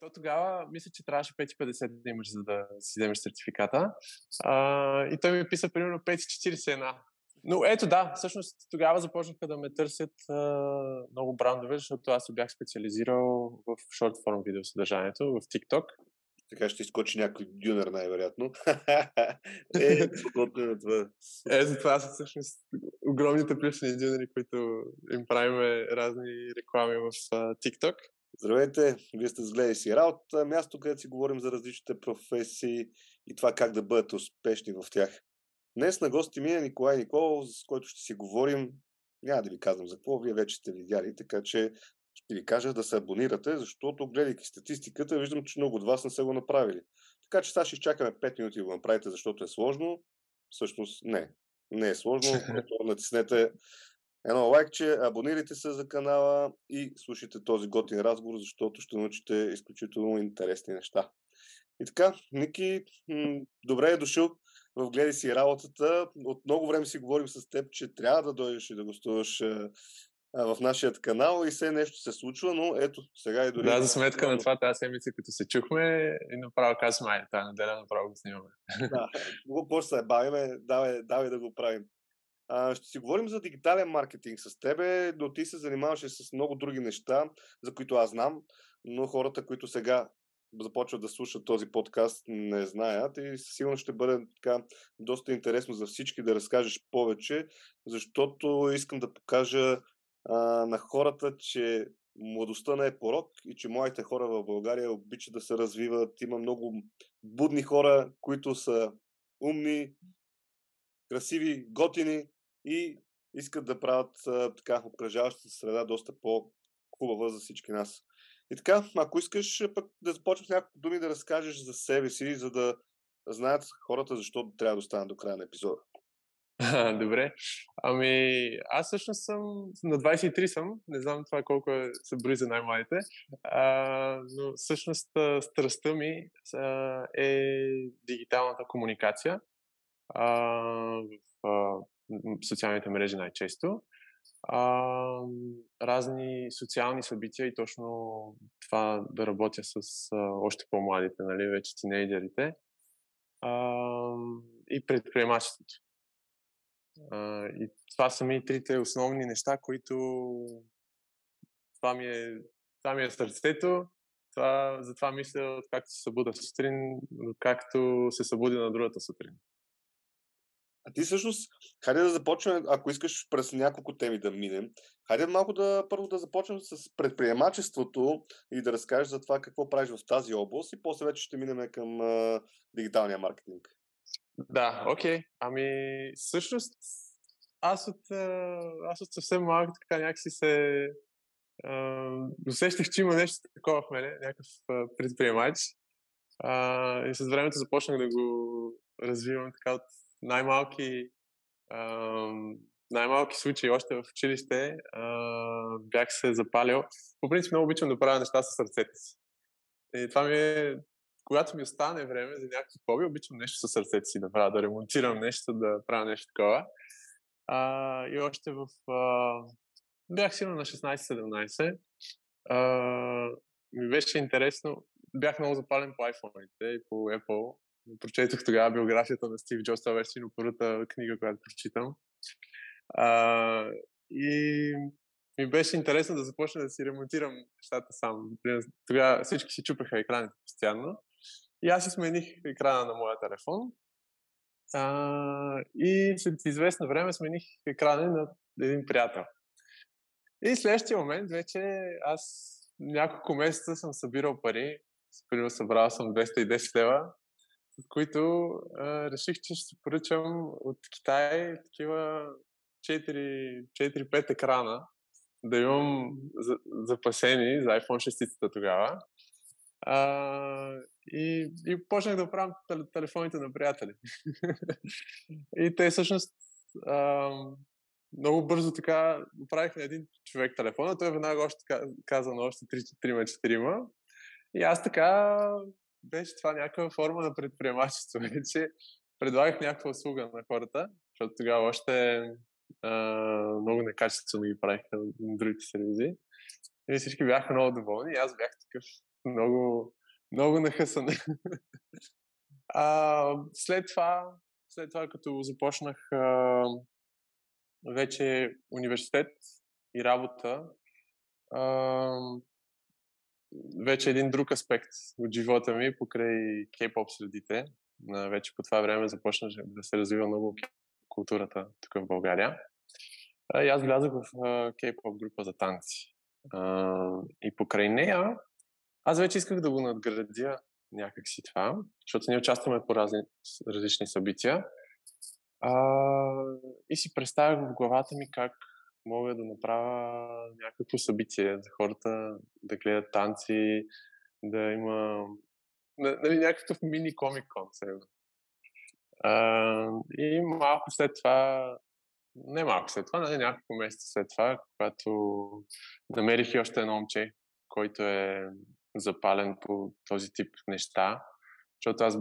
то тогава мисля, че трябваше 5,50 да имаш, за да си вземеш сертификата. И той ми писа примерно 5,41. Но ето да, всъщност тогава започнаха да ме търсят много брандове, защото аз се бях специализирал в шортформ видеосъдържанието, в TikTok. Така ще изкочи някой дюнер най-вероятно. За това са всъщност огромните плюшени дюнери, които им правиме разни реклами в TikTok. Здравейте, вие сте с Гледай си работа, място, където си говорим за различните професии и това как да бъдете успешни в тях. Днес на гости ми е Николай Николов, с който ще си говорим. Няма да ви казвам за какво, вие вече сте видяли, така че ще ви кажа да се абонирате, защото гледайки статистиката, виждам, че много от вас не са го направили. Така че сега ще изчакаме 5 минути да го направите, защото е сложно. Всъщност не. Не е сложно, когато натиснете едно лайкче, абонирайте се за канала и слушайте този готин разговор, защото ще научите изключително интересни неща. И така, Ники, добре е дошъл в Гледай си работата. От много време си говорим с теб, че трябва да дойдеш и да гостуваш в нашия канал и все нещо се случва, но ето, сега и дори... Да, за сметка на това, тази седмица, като се чухме и направо казваме, ай, тази неделя направо го снимаме. Да, много по-що се бавиме, давай да го правим. Ще си говорим за дигитален маркетинг с тебе, но ти се занимаваше с много други неща, за които аз знам, но хората, които сега започват да слушат този подкаст, не знаят и сигурно ще бъде така доста интересно за всички да разкажеш повече, защото искам да покажа на хората, че младостта не е порок и че младите хора в България обичат да се развиват. Има много будни хора, които са умни, красиви, готини и искат да правят така обкръжаващата среда доста по-хубава за всички нас. И така, ако искаш пък да започнеш с някакви думи да разкажеш за себе си, за да знаят хората защо трябва да останат до края на епизода. Добре. Ами, аз всъщност съм на 23 съм, не знам това колко се брои за най-младите, но всъщност страстта ми е дигиталната комуникация в социалните мрежи най-често. Разни социални събития и точно това да работя с още по-младите, нали, вече тинейджерите и предприемачеството. И това са ми трите основни неща, които това ми е сърцето, за това мисля откакто се събуда сутрин, както се събуди на другата сутрин. А ти всъщност, хайде да започнем, ако искаш през няколко теми да минем, хайде малко първо да започнем с предприемачеството и да разкажеш за това какво правиш в тази област и после вече ще минем към дигиталния маркетинг. Да, окей. Ами, всъщност, аз от съвсем малко така някакси се усещах, че има нещо такова в мене, някакъв предприемач. И с времето започнах да го развивам така от най-малки случаи, още в училище бях се запалил. По принцип много обичам да правя неща със сърцето си. И това ми е, когато ми остане време за някакви хоби, обичам нещо със сърцето си да правя, да ремонтирам нещо, да правя нещо такова. И още бях сигурно на 16-17. Ми беше интересно, бях много запален по iPhone-ите и по Apple. Прочетох тогава биографията на Стив Джобс, това беше първата книга, която прочитам. И ми беше интересно да започна да си ремонтирам нещата сам. Тогава всички си чупеха екраните постоянно. И аз си смених екрана на моя телефон. И след известно време смених екрана на един приятел. И следващия момент вече аз няколко месеца съм събирал пари. Събрал съм 210 лева. От които реших, че ще си поръчам от Китай такива 4-5 екрана, да имам запасени за iPhone 6-цата тогава. И почнах да правя телефоните на приятели. И те всъщност много бързо така направих на един човек телефона, той веднага още каза на още 3-4-ма. И аз така... Беше това някаква форма на предприемачество, че предлагах някаква услуга на хората, защото тогава още много некачествено ги правиха на другите сервизи. И всички бяха много доволни и аз бях такъв Много, много нахъсане. След това, като започнах вече университет и работа, вече един друг аспект от живота ми покрай кей-поп средите. Вече по това време започна да се развива много културата тук в България. И аз влязах в кей-поп група за танци. И покрай нея аз вече исках да го надградя някак си това, защото ние участваме по различни събития. И си представях в главата ми как мога да направя някакво събитие за хората, да гледат танци, да има някакъв мини-комик концерт. И малко след това, няколко месеца след това, когато намерих и още едно момче, който е запален по този тип неща, защото аз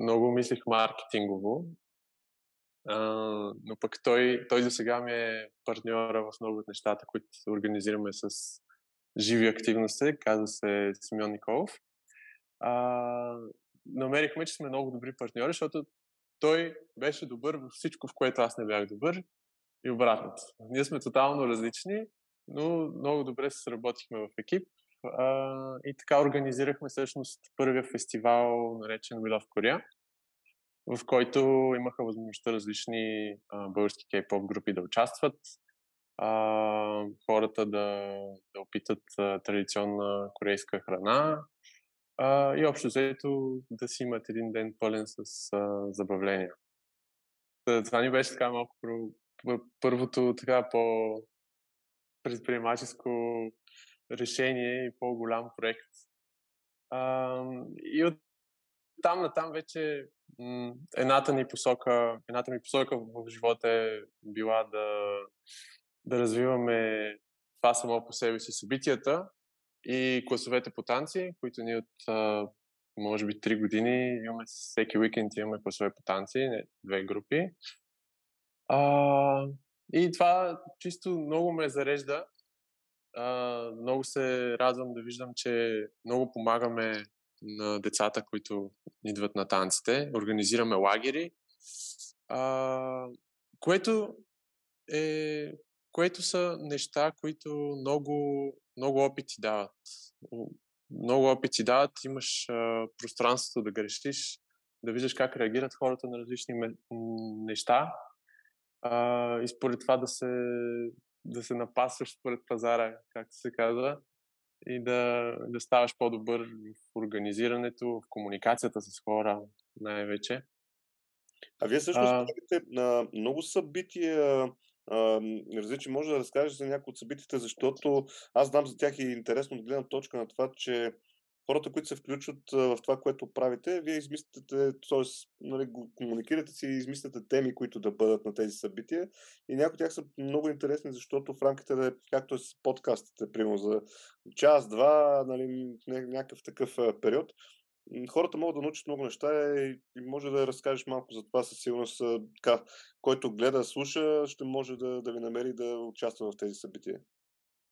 много мислих маркетингово, но пък той за сега ми е партньора в много от нещата, които организираме с живи активности, казва се Симеон Николов. Намерихме, че сме много добри партньори, защото той беше добър във всичко, в което аз не бях добър, и обратното. Ние сме тотално различни, но много добре се сработихме в екип. И така организирахме всъщност първия фестивал, наречен Мила в Корея, в който имаха възможността различни български кей-поп групи да участват, хората да опитат традиционна корейска храна и общо заето да си имат един ден пълен с забавления. Това ни беше така малко първото така по-предприемаческо решение и по-голям проект. И от там на там вече едната ми посока в живота е била да развиваме това само по себе си събитията и класовете по танци, които ние от може би 3 години имаме, всеки уикенд имаме класове по танци, 2 групи. И това чисто много ме зарежда. Много се радвам да виждам, че много помагаме на децата, които идват на танците. Организираме лагери, което са неща, които много опити дават. Много опити дават, имаш пространството да грешиш, да виждаш как реагират хората на различни неща и според това да се напасваш според пазара, както се казва, и да ставаш по-добър в организирането, в комуникацията с хора най-вече. А вие всъщност правите на много събития, различни, може да разкажеш за някои от събитията, защото аз знам за тях и интересно от гледна точка на това, че хората, които се включват в това, което правите, вие измисляте, комуникирате си и измисляте теми, които да бъдат на тези събития. И някои от тях са много интересни, защото в рамките, както е с подкастите, примерно за час-два, някакъв такъв период, хората могат да научат много неща и може да разкажеш малко за това със сигурност. Който гледа, слуша, ще може да ви намери да участва в тези събития.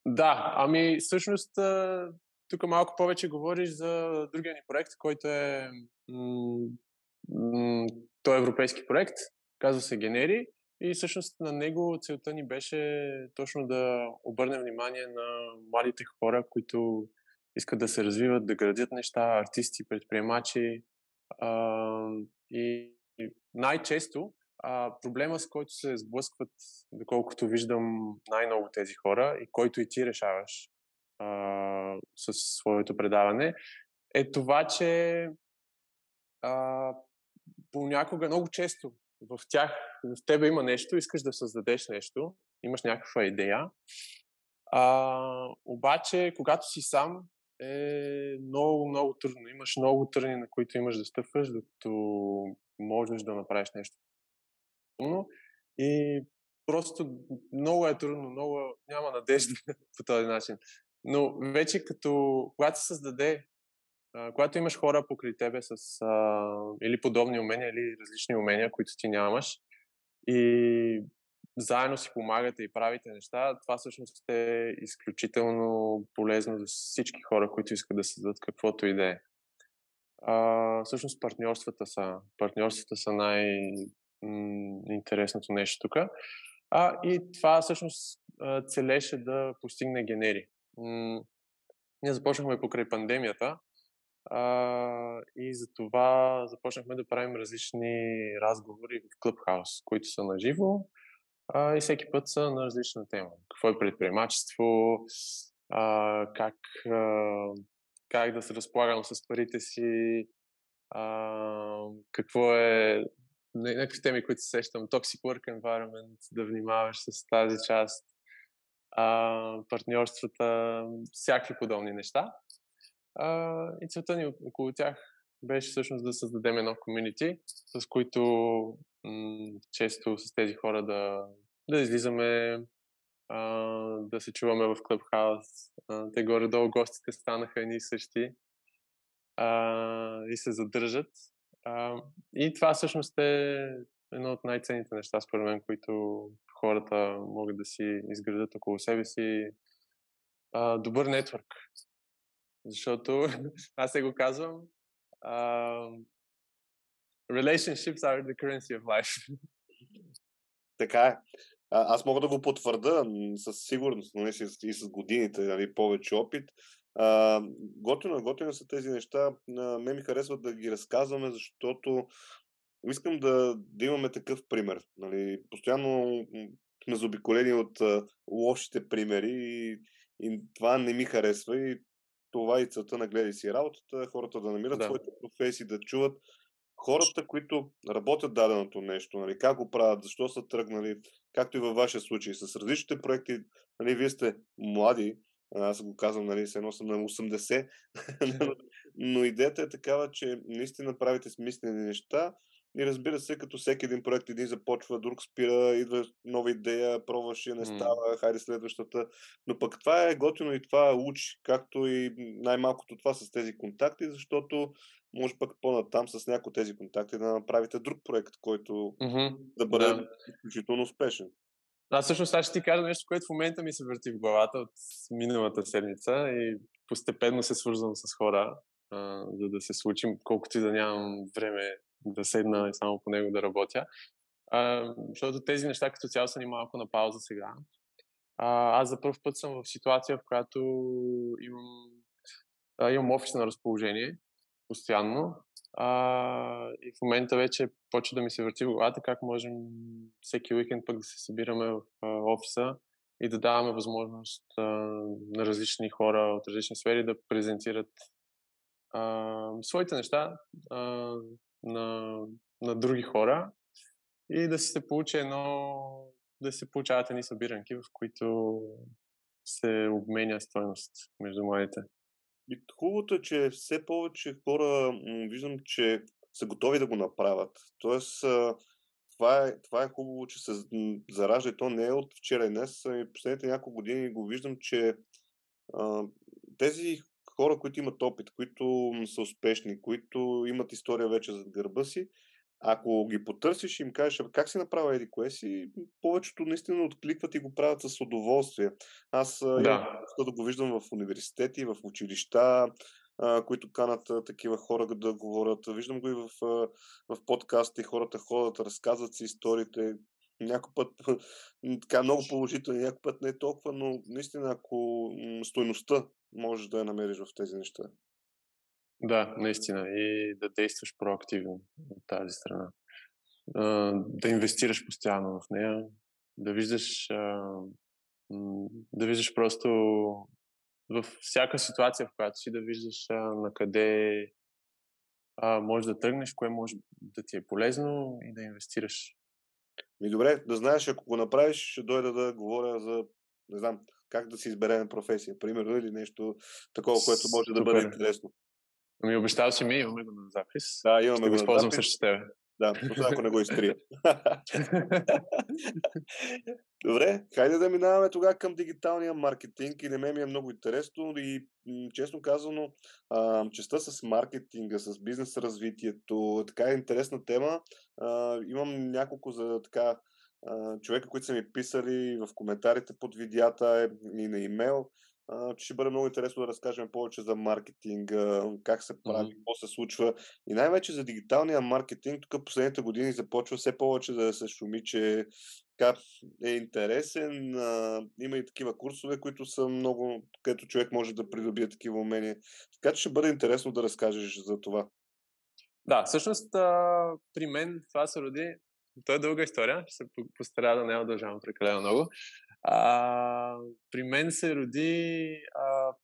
Да, всъщност... Тук малко повече говориш за другия ни проект, който е той европейски проект, казва се GENERI, и всъщност на него целта ни беше точно да обърнем внимание на младите хора, които искат да се развиват, да градят неща, артисти, предприемачи. И най-често проблема, с който се сблъскват, доколкото виждам най-много тези хора и който и ти решаваш със своето предаване, е това, че понякога, много често в тебе има нещо, искаш да създадеш нещо, имаш някаква идея, обаче когато си сам е много, много трудно. Имаш много тръни, на които имаш да стъпваш, докато можеш да направиш нещо. И просто много е трудно, много няма надежда по този начин. Но вече когато се създаде, когато имаш хора покрай тебе с или подобни умения, или различни умения, които ти нямаш, и заедно си помагате и правите неща, това всъщност е изключително полезно за всички хора, които искат да създадат каквото и да е. Всъщност партньорствата са най-интересното нещо тук. И това всъщност целеше да постигне GENERI. Ние започнахме покрай пандемията и затова започнахме да правим различни разговори в Clubhouse, които са на живо и всеки път са на различна тема. Какво е предприемачество, как да се разполагам с парите си, какво е някакви теми, които сещам, toxic work environment, да внимаваш с тази част, партньорствата, всякакви подобни неща. И целта ни около тях беше всъщност да създадем едно комьюнити, с които често с тези хора да излизаме, да се чуваме в Clubhouse. Те горе-долу гостите станаха едни и същи и се задържат. И това всъщност е едно от най-ценните неща, според мен, които хората могат да си изградат около себе си. Добър нетворк. Защото, аз се го казвам, relationships are the currency of life. Така е. Аз мога да го потвърда със сигурност, но и с годините, нали, повече опит. Готино са тези неща. Ме ми харесват да ги разказваме, защото искам да имаме такъв пример. Нали. Постоянно сме заобиколени от лошите примери и това не ми харесва. И това и целта на "Гледай си работата", хората да намират своите професии, да чуват хората, които работят даденото нещо, нали, как го правят, защо са тръгнали, както и във вашия случай, с различните проекти. Нали, вие сте млади, аз го казвам, нали, с едно съм на 80, но идеята е такава, че наистина правите смислени неща и, разбира се, като всеки един проект, един започва, друг спира, идва нова идея, пробваш я, не става, хайде следващата, но пък това е готино и това учи, както и най-малкото това с тези контакти, защото може пък по-натам с някои от тези контакти да направите друг проект, който да бъде изключително успешен. Всъщност аз ще ти кажа нещо, което в момента ми се върти в главата от миналата седмица и постепенно се свързвам с хора, за да се случим, колкото и да нямам време да седна и само по него да работя. Защото тези неща като цяло са ни малко на пауза сега. Аз за първ път съм в ситуация, в която имам офис на разположение постоянно. И в момента вече почва да ми се върти в главата как можем всеки уикенд пък да се събираме в офиса и да даваме възможност на различни хора от различни сфери да презентират своите неща на други хора и да се получи да се получават едни събиранки, в които се обменя стойност между младите. И хубавото е, че все повече хора виждам, че са готови да го направят. Тоест, това е хубаво, че се заражда и то не е от вчера и днес. И последните няколко години го виждам, че тези хора, които имат опит, които са успешни, които имат история вече зад гърба си, ако ги потърсиш и им кажеш как си направя еди кое си, повечето наистина откликват и го правят с удоволствие. Аз да го виждам в университети, в училища, които канат такива хора да говорят. Виждам го и в подкасти, хората ходят, разказват си историите. Някой път така много положително, някой път не е толкова, но наистина ако стойността можеш да я намериш в тези неща. Да, наистина. И да действаш проактивно от тази страна. Да инвестираш постоянно в нея. Да виждаш просто във всяка ситуация, в която си, да виждаш на къде можеш да тръгнеш, кое може да ти е полезно и да инвестираш. И добре, да знаеш, ако го направиш, ще дойда да говоря за, не знам, как да си изберем професия, примерно, или нещо такова, което може да бъде интересно. Ами обещал си ми, имаме го на запис. Да, имаме ще го използвам също тебе. Да, просто ако не го изтрия. Добре, хайде да минаваме тогава към дигиталния маркетинг. И на мен ми е много интересно и честно казано, частта с маркетинга, с бизнес развитието, така е интересна тема. Имам няколко за така човека, които са ми писали в коментарите под видеята и на имейл. Ще бъде много интересно да разкажем повече за маркетинга, как се прави, какво се случва. И най-вече за дигиталния маркетинг, тук последните години започва все повече да се шуми, че е интересен. Има и такива курсове, които са много, където човек може да придобие такива умения. Така че ще бъде интересно да разкажеш за това. Да, всъщност при мен това се роди. То е дълга история, ще се постаря да не удължавам прекалено много. При мен се роди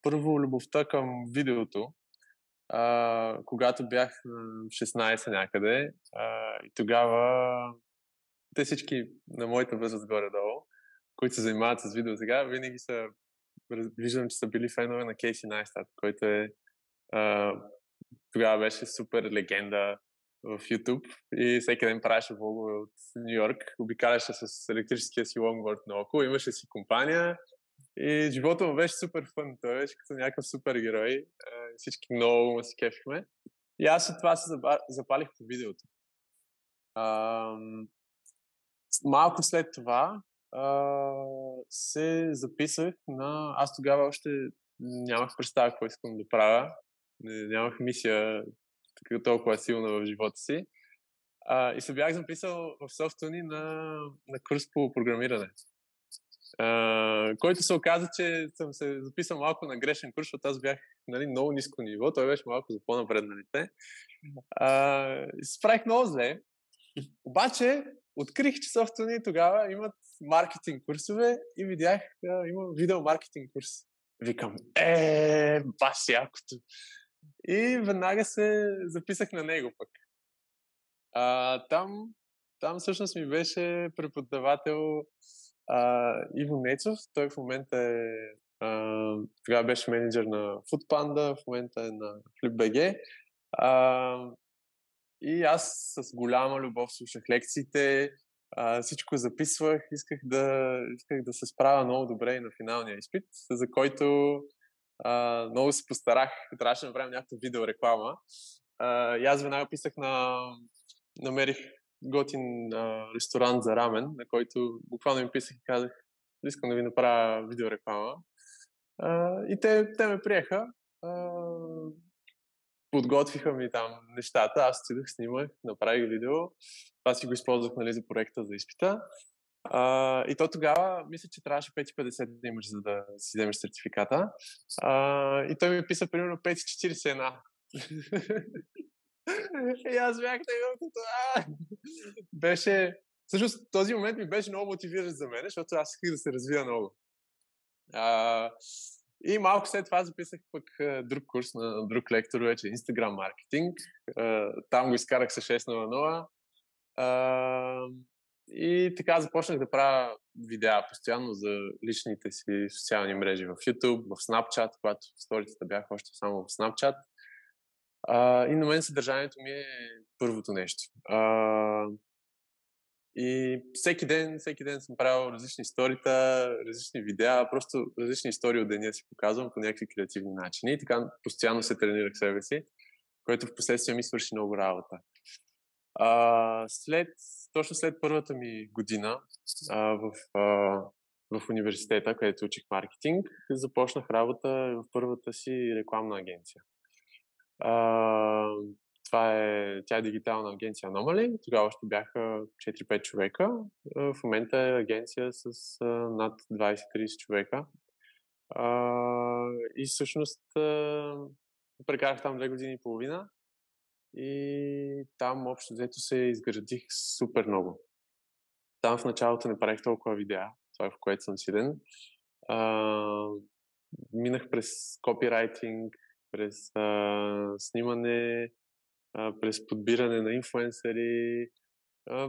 първо любовта към видеото, когато бях 16 някъде и тогава те всички на моята възраст горе-долу, които се занимават с видео сега, винаги са, виждам, че са били фенове на Casey Neistat, който е тогава беше супер легенда в YouTube и всеки ден правеше влогове от Ню Йорк, обикаляше с електрическия си лонгборд наоколо, имаше си компания и живота му беше супер фън, той беше като някакъв супер герой, всички много му се кефихме и аз от това се запалих по видеото. Малко след това се записах на... Аз тогава още нямах представа какво искам да правя, нямах мисия така толкова силна в живота си. И се бях записал в SoftUni на курс по програмиране. Който се оказа, че съм се записал малко на грешен курс, защото аз бях много ниско ниво, той беше малко за по-напредналите. Справих много зле. Обаче открих, че SoftUni тогава имат маркетинг курсове и видях, има видео маркетинг курс. Викам, баш якото! И веднага се записах на него пък. Там всъщност ми беше преподавател Иво Мецов. Той в момента е... Тогава беше менеджер на Foodpanda, в момента е на ClubBG. И аз с голяма любов слушах лекциите, всичко записвах, исках да се справя много добре и на финалния изпит, за който... много се постарах, трябваше да направим някаква видеореклама. И аз веднага писах намерих готин ресторант за рамен, на който буквално им писах и казах, искам да ви направя видеореклама. И те ме приеха, подготвиха ми там нещата, аз отидох, снимах, направих видео, това си го използвах за проекта за изпита. И то тогава, мисля, че трябваше 5,50 да имаш, за да си вземеш сертификата. И той ми писа примерно 5,41. И аз бях такъв. Всъщност този момент ми беше много мотивиращ за мен, защото аз исках да се развия много. И малко след това записах пък друг курс на друг лектор, вече Instagram маркетинг. Там го изкарах с 6,00. И така започнах да правя видеа постоянно за личните си социални мрежи в YouTube, в Snapchat, когато сторицата бях още само в Snapchat. И на мен съдържанието ми е първото нещо. И всеки ден съм правил различни сторита, различни видеа, просто различни истории от деня си показвам по някакви креативни начини. И така постоянно се тренирах себе си, което в последствие ми свърши много работа. Точно след първата ми година в университета, където учих маркетинг, започнах работа в първата си рекламна агенция. Тя е дигитална агенция Anomaly. Тогава още бяха 4-5 човека. В момента е агенция с над 20-30 човека. И всъщност прекарах там 2 години и половина. И там общо взето се изградих супер много. Там в началото не правих толкова видеа, това е в което съм силен. Минах през копирайтинг, през снимане, през подбиране на инфлуенсъри,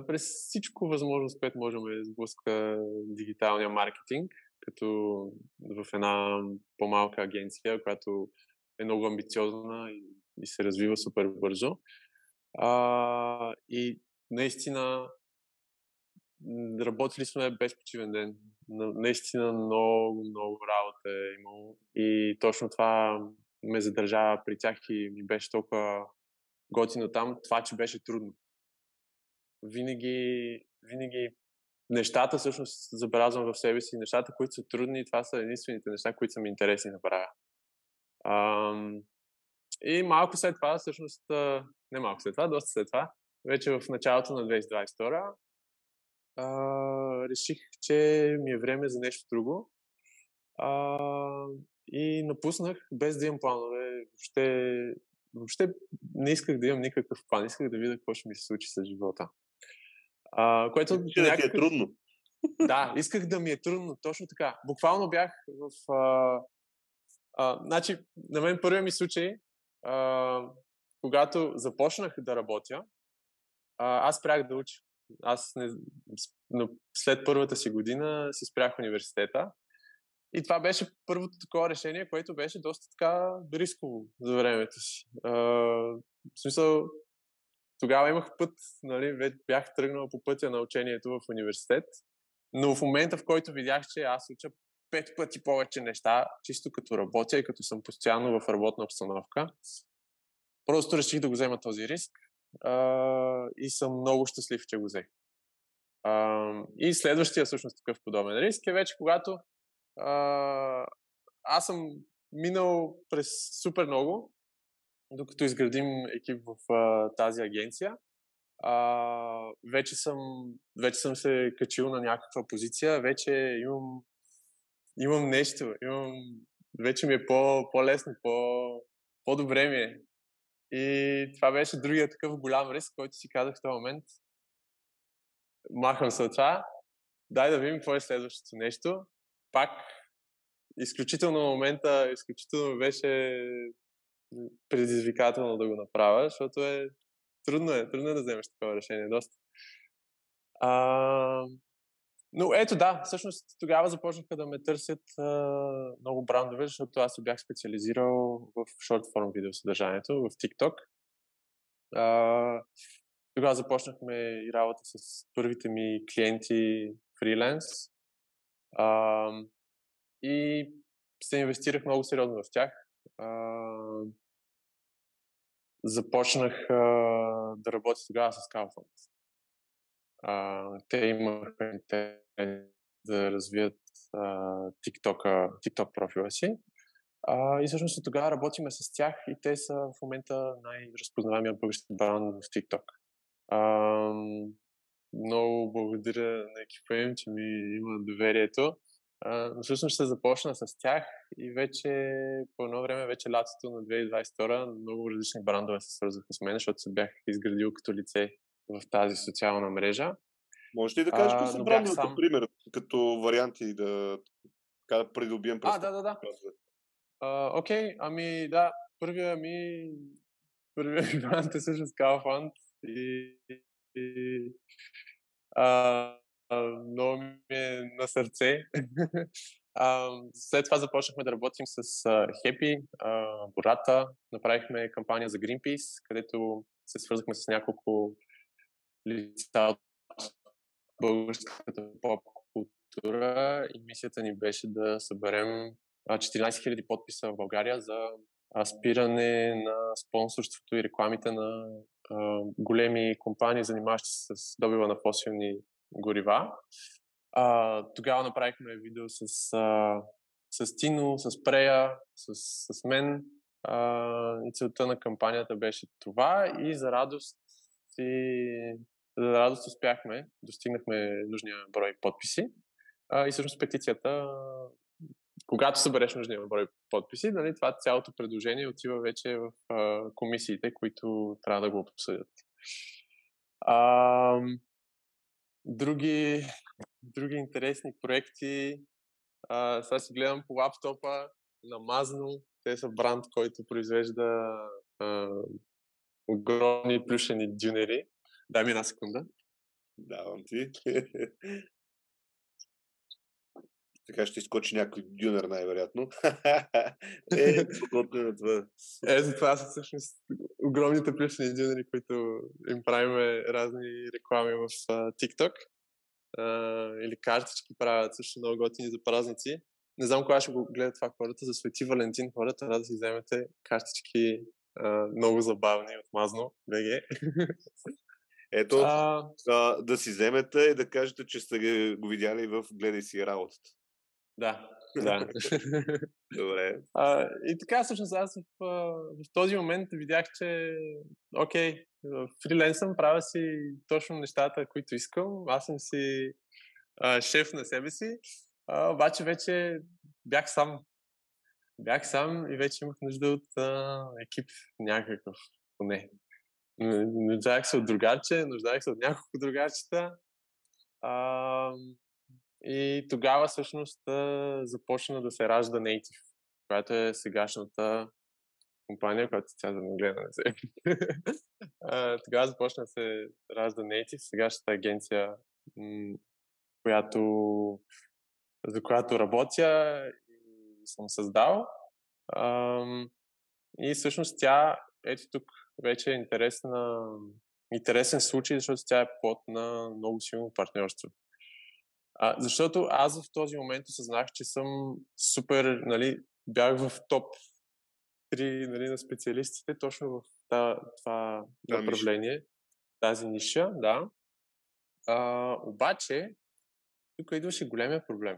през всичко възможност, което можем да сблъска дигиталния маркетинг, като в една по-малка агенция, която е много амбициозна и се развива супер бързо. И наистина работили сме без почивен ден. Наистина много, много работа е имало. И точно това ме задържава при тях и ми беше толкова готино там, това, че беше трудно. Винаги нещата, всъщност забелязвам в себе си, нещата, които са трудни, това са единствените неща, които са ми интересни да правя. И малко след това, всъщност, не малко след това, доста след това, вече в началото на 2022 реших, че ми е време за нещо друго. И напуснах без да имам планове. Въобще не исках да имам никакъв план. Исках да видя какво ще ми се случи с живота. Което ще някакъв... да ти е трудно. Да, исках да ми е трудно, точно така. Буквално бях в... Значи, на мен първият ми случай, когато започнах да работя, аз спрях да уча. След първата си година си спрях университета. И това беше първото такова решение, което беше доста така рисково за времето си. В смисъл, тогава имах път, нали, бях тръгнал по пътя на учението в университет, но в момента, в който видях, че аз уча 5 пъти повече неща, чисто като работя и като съм постоянно в работна обстановка, просто реших да го взема този риск и съм много щастлив, че го взех. И следващия, всъщност, такъв подобен риск е вече, когато аз съм минал през супер много, докато изградим екип в тази агенция. Вече съм се качил на някаква позиция, вече имам нещо, вече ми е по-лесно, по-добре ми е. И това беше другия такъв голям риск, който си казах в този момент. Махам се от това, дай да видим какво е следващото нещо. Пак, изключително момента, изключително беше предизвикателно да го направя, защото трудно е да вземеш такова решение, доста. Но ето да, всъщност тогава започнаха да ме търсят много брандове, защото аз се бях специализирал в шортформ видеосъдържанието, в TikTok. Тогава започнахме и работа с първите ми клиенти фриленс. И се инвестирах много сериозно в тях. Започнах да работя тогава с Kaufland. Те имаха интерес да развият TikTok профила си. И всъщност тогава работиме с тях и те са в момента най-разпознаваемия български бранд в TikTok. Много благодаря на екипа им, че ми има доверието. Всъщност ще започна с тях и вече по едно време, вече лятото на 2022, много различни брандове се свързваха с мен, защото се бях изградил като лице в тази социална мрежа. Можеш ли да кажеш кои са брандовете, пример, като варианти да придобием представа? Да. Окей, ами да, първият ми бранд е всъщност Kaufland и много ми е на сърце. След това започнахме да работим с Happy, Бората. Направихме кампания за Greenpeace, където се свързахме с няколко лица от българската поп-култура и мисията ни беше да съберем 14 000 подписа в България за спиране на спонсорството и рекламите на големи компании, занимаващи се с добива на фосилни горива. Тогава направихме видео с Тино, с Прея, с мен. И целта на кампанията беше това и за радост успяхме, достигнахме нужния брой подписи. И всъщност петицията, когато събереш нужния брой подписи, нали, това цялото предложение отива вече в комисиите, които трябва да го обсъдят. Други интересни проекти. Сега си гледам по лаптопа на Мазно. Те са бранд, който произвежда огромни плюшени дюнери. Дай ми една секунда. Давам ти. Така ще изкочи някой дюнер най-вероятно. За това са всъщност огромните плюшени дюнери, които им правим разни реклами в TikTok. Или картички правят също много готини за празници. Не знам кога ще го гледат това хората. За Свети Валентин хората да си вземете картички много забавни от Мазно БГ. Ето, да си вземете и да кажете, че сте го видяли в Гледай си работата. Да, да. Добре. И така, всъщност, аз в този момент видях, че окей, фриленс съм, правя си точно нещата, които искам. Аз съм си шеф на себе си, обаче вече бях сам. Бях сам и вече имах нужда от екип някакъв, поне. Нуждаех се от другарче, нуждаех се от няколко другарчета. И тогава всъщност започна да се ражда Native, която е сегашната компания, която сега да ме гледа на себе. Тогава започна да се ражда Native, сегашната агенция, за която работя и съм създал. И всъщност тя, ето тук, вече е интересен случай, защото тя е плод на много силно партньорство. Защото аз в този момент осъзнах, че съм супер, нали, бях в топ 3, нали, на специалистите, точно в това направление, ниша. Тази ниша, да. Обаче, тук идваше големия проблем.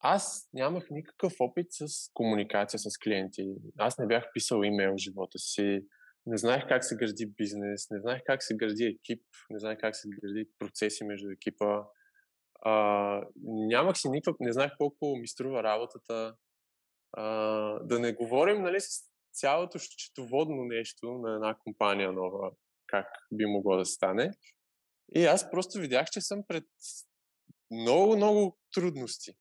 Аз нямах никакъв опит с комуникация с клиенти. Аз не бях писал имейл в живота си. Не знаех как се гради бизнес, не знаех как се гради екип, не знаех как се гради процеси между екипа. Нямах си никакъв, не знаех колко ми струва работата. Да не говорим, нали, с цялото счетоводно нещо на една компания нова, как би могло да стане. И аз просто видях, че съм пред много трудности.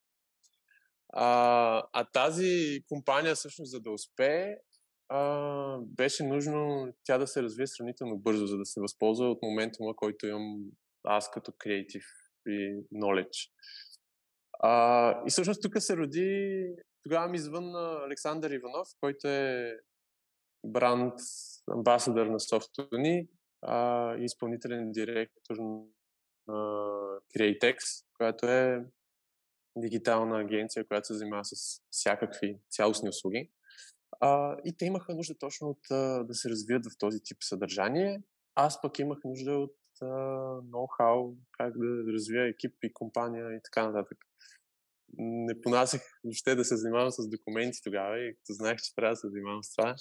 Тази компания, всъщност, за да успее, беше нужно тя да се развие сравнително бързо, за да се възползва от моментума, който имам аз като креатив и knowledge. И всъщност тук се роди, тогава ми звънна Александър Иванов, който е бранд амбасадър на SoftUni и изпълнителен директор на CreateX, която е дигитална агенция, която се занимава с всякакви цялостни услуги. И те имаха нужда точно от да се развият в този тип съдържание. Аз пък имах нужда от ноу-хау, как да развия екип и компания и така нататък. Не понасях въобще да се занимавам с документи тогава и като знаех, че трябва да се занимавам с това.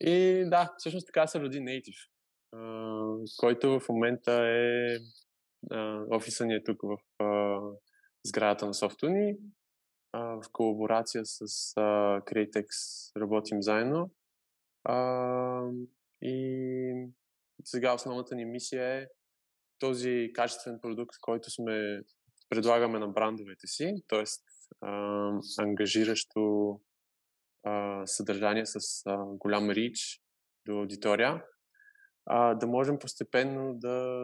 И да, всъщност така се роди Native, който в момента е... офиса ни е тук в сградата на SoftUni. В колаборация с CreateX работим заедно. И сега основната ни мисия е този качествен продукт, който сме предлагаме на брандовете си, т.е. ангажиращо съдържание с голям рич до аудитория, да можем постепенно да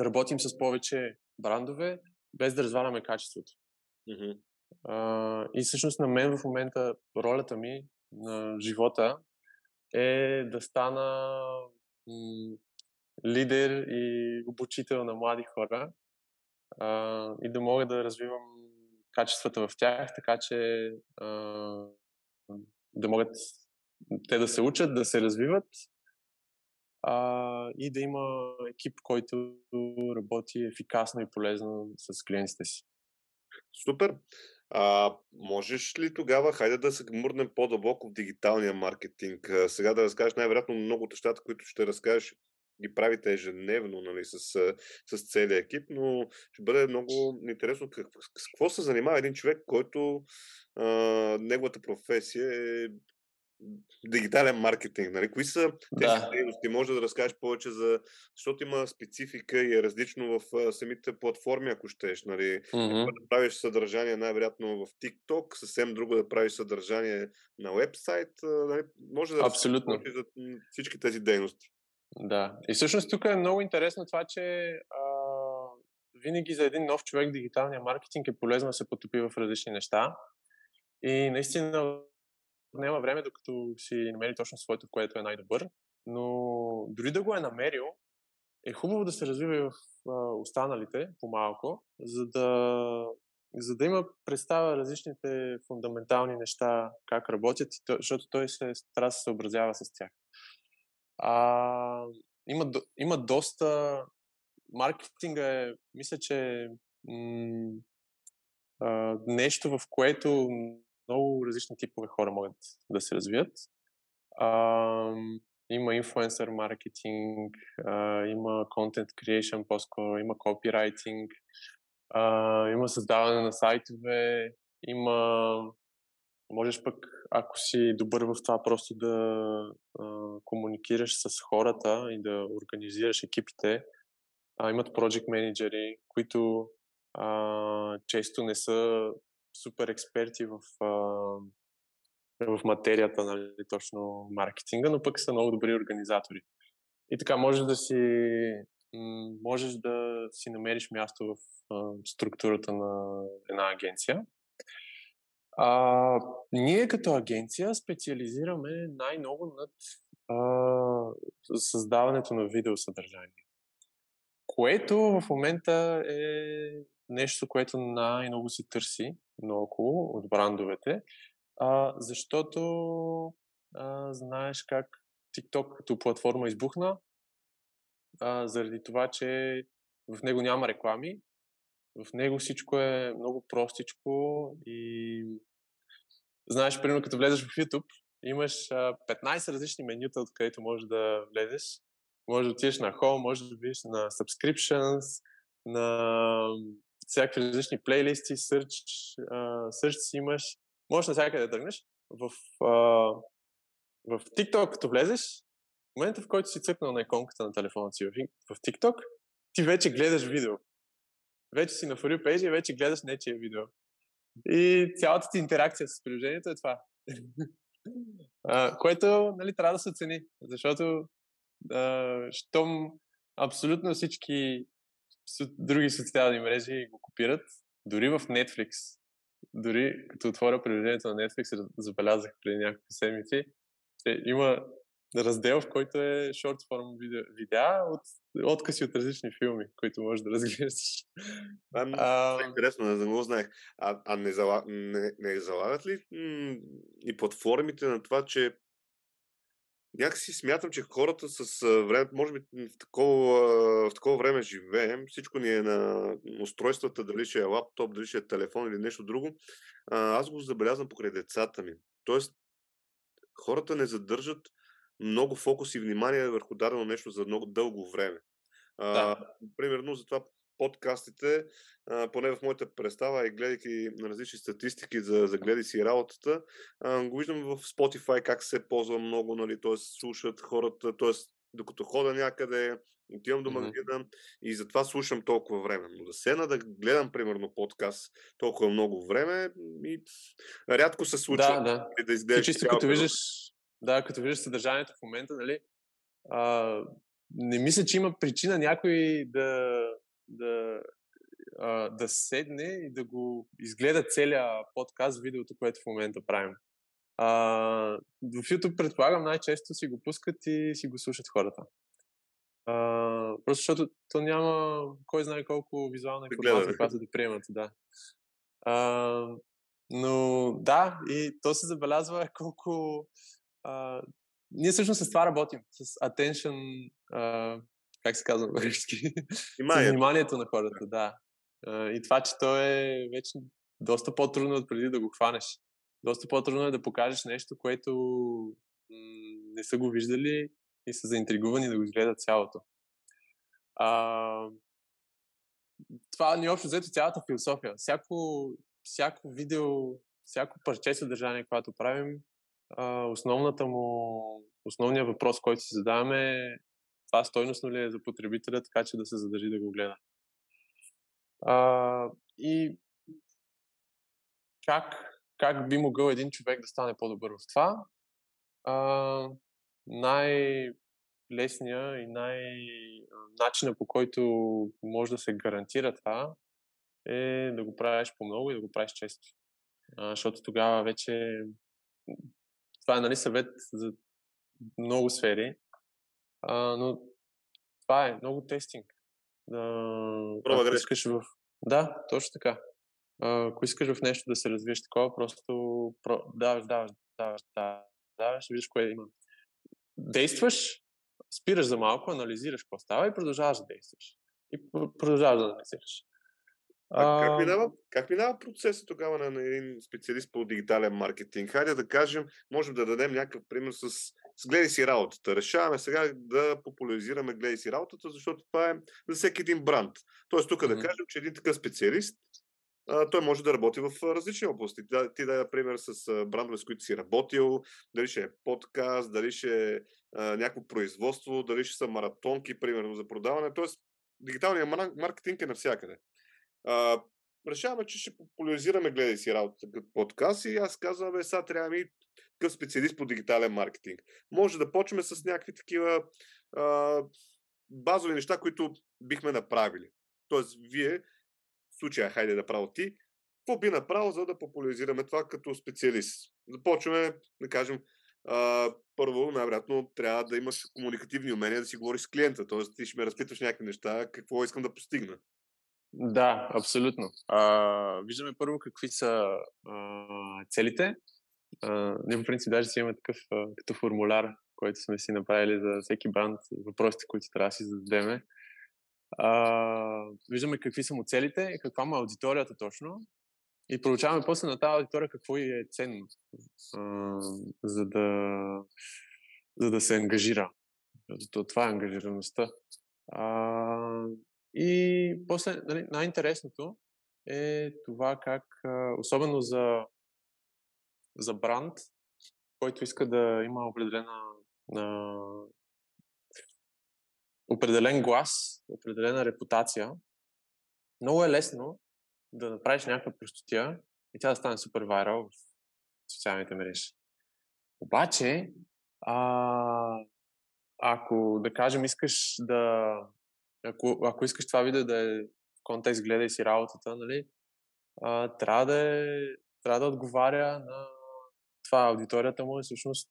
работим с повече брандове, без да разваляме качеството. Mm-hmm. И всъщност на мен в момента ролята ми на живота е да стана лидер и обучител на млади хора и да мога да развивам качествата в тях, така че да могат те да се учат, да се развиват. И да има екип, който работи ефикасно и полезно с клиентите си. Супер! Можеш ли тогава, хайде да се гмурнем по-дълбоко в дигиталния маркетинг? Сега да разкажеш най-вероятно много от нещата, които ще разкажеш, ги правите ежедневно, нали, с целия екип, но ще бъде много интересно с какво се занимава един човек, който неговата професия е дигитален маркетинг, нали? Кои са тези дейности? Може да разкажеш повече за... Защото има специфика и е различно в самите платформи, ако щеш, нали? Mm-hmm. Да правиш съдържание най-вероятно в TikTok, съвсем друго да правиш съдържание на уебсайт, нали? Може да разкажеш повече за всички тези дейности. Да. И всъщност тук е много интересно това, че винаги за един нов човек дигиталния маркетинг е полезно да се потопи в различни неща. И наистина няма време, докато си намери точно своето, в което е най-добър, но дори да го е намерил, е хубаво да се развива и в останалите по-малко, за да има представа различните фундаментални неща, как работят, защото той трябва да се съобразява с тях. Има доста... Маркетинга е, мисля, че нещо, в което много различни типове хора могат да се развият. Има инфлуенсър маркетинг, има контент creation по-скоро, има копирайтинг, има създаване на сайтове, има... Можеш пък, ако си добър в това, просто да комуникираш с хората и да организираш екипите. Имат project менеджери, които често не са супер експерти в материята, нали, точно маркетинга, но пък са много добри организатори. И така можеш да си намериш място в структурата на една агенция. Ние като агенция специализираме най-много над създаването на видеосъдържание, което в момента е нещо, което най-много се търси наоколо от брандовете, защото знаеш как TikTok като платформа избухна, заради това, че в него няма реклами, в него всичко е много простичко и знаеш, примерно като влезеш в YouTube, имаш 15 различни менюта, от където можеш да влезеш. Може да отидеш на Home, може да видиш на Subscriptions, на всякакви различни плейлисти, Search си имаш. Можеш навсякъде да тръгнеш. В TikTok, като влезеш, в момента, в който си цъкнал на иконката на телефона си в TikTok, ти вече гледаш видео. Вече си на For You Page и вече гледаш нечие видео. И цялата ти интеракция с приложението е това. Което, нали, трябва да се оцени, защото щом абсолютно всички други социални мрежи го копират, дори в Netflix. Дори като отворя приложението на Netflix, забелязах преди няколко седмици, че има раздел, в който е short-form видеа от откъси от различни филми, които можеш да разглеждаш. Интересно, не го знаех. Не залагат ли и платформите на това, че някакси смятам, че хората с времето, може би в такова време живеем, всичко ни е на устройствата, дали ще е лаптоп, дали ще е телефон или нещо друго. Аз го забелязвам покрай децата ми. Тоест, хората не задържат много фокус и внимание върху дадено нещо за много дълго време. Да. Примерно за това подкастите, поне в моята представа и гледайки на различни статистики за гледай си работата, го виждам в Spotify как се ползва много, нали, т.е. слушат хората, т.е. докато хода някъде, отивам до магазина и затова слушам толкова време. Но да седна да гледам, примерно, подкаст толкова много време и рядко се случва да изглеждаш. Чисто като виждаш съдържанието в момента, нали, не мисля, че има причина някой да седне и да го изгледа целия подкаст, видеото, което в момента правим. В YouTube, предполагам, най-често си го пускат и си го слушат хората. Просто защото то няма кой знае колко визуална информация, която да приемат. Да. Но да, и то се забелязва колко... ние всъщност с това работим, с attention... Как се казва български? Вниманието на хората, да. И това, че то е вече доста по-трудно от преди да го хванеш. Доста по-трудно е да покажеш нещо, което не са го виждали и са заинтригувани да го изгледат цялото. Това ни общо взето цялата философия. Всяко видео, всяко парче съдържание, което правим, основният въпрос, който си задаваме е: това стойностно ли е за потребителя, така че да се задържи да го гледа? И как би могъл един човек да стане по-добър в това? Най-лесният и начинът, по който може да се гарантира това, е да го правиш по-много и да го правиш често. Защото тогава вече... Това е, нали, съвет за много сфери. Но това е много тестинг. Ако искаш в... Да, точно така. Ако искаш в нещо да се развиеш такова, просто даваш, виждаш кое има. Действаш спираш за малко, анализираш какво става и продължаваш да действаш. И продължаваш да анализираш. Как минава процесът тогава на един специалист по дигитален маркетинг? Хайде да кажем, можем да дадем някакъв пример с гледай си работата. Решаваме сега да популяризираме гледай си работата, защото това е за всеки един бранд. Тоест тук да кажем, че един такъв специалист, той може да работи в различни области. Ти дай пример с брандове, с които си работил, дали ще е подкаст, дали ще е някакво производство, дали ще са маратонки, примерно, за продаване. Тоест дигиталният маркетинг е навсякъде. Решаваме, че ще популяризираме гледай си работата като подкаст и аз казвам, сега трябва ми такъв специалист по дигитален маркетинг. Може да почнем с някакви такива базови неща, които бихме направили. Тоест, вие, в случая, хайде да прави ти, какво би направил, за да популяризираме това като специалист? Започваме, да кажем, първо, най-вероятно, трябва да имаш комуникативни умения да си говориш с клиента. Тоест, ти ще ме разпитваш някакви неща, какво искам да постигна. Да, абсолютно. Виждаме първо какви са целите. Ние по принцип даже си имаме такъв като формуляр, който сме си направили за всеки бранд, въпросите, които трябва да си зададеме. Виждаме какви са му целите, каква му е аудиторията точно и проучаваме после на тази аудитория какво е ценно, за да се ангажира. Защото това е ангажираността. И после, нали, най-интересното е това как, особено за бранд, който иска да има определен глас, определена репутация, много е лесно да направиш някаква простотия и тя да стане супер вайрал в социалните мрежи. Обаче, ако, да кажем, искаш да... Ако искаш това видео да е в контекст, гледай си работата, нали, трябва да отговаря на това. Аудиторията му е всъщност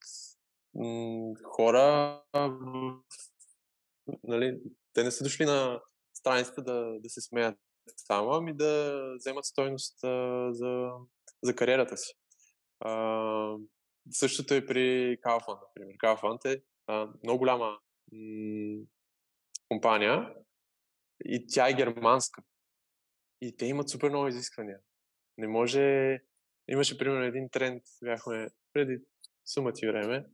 хора, нали, те не са дошли на страницата да се смеят само, ами да вземат стойност за кариерата си. Същото е при Kaufland, например. Kaufland е много голяма компания и тя е германска. И те имат супер много изисквания. Не може... Имаше, примерно, един тренд, бяхме преди сума ти време,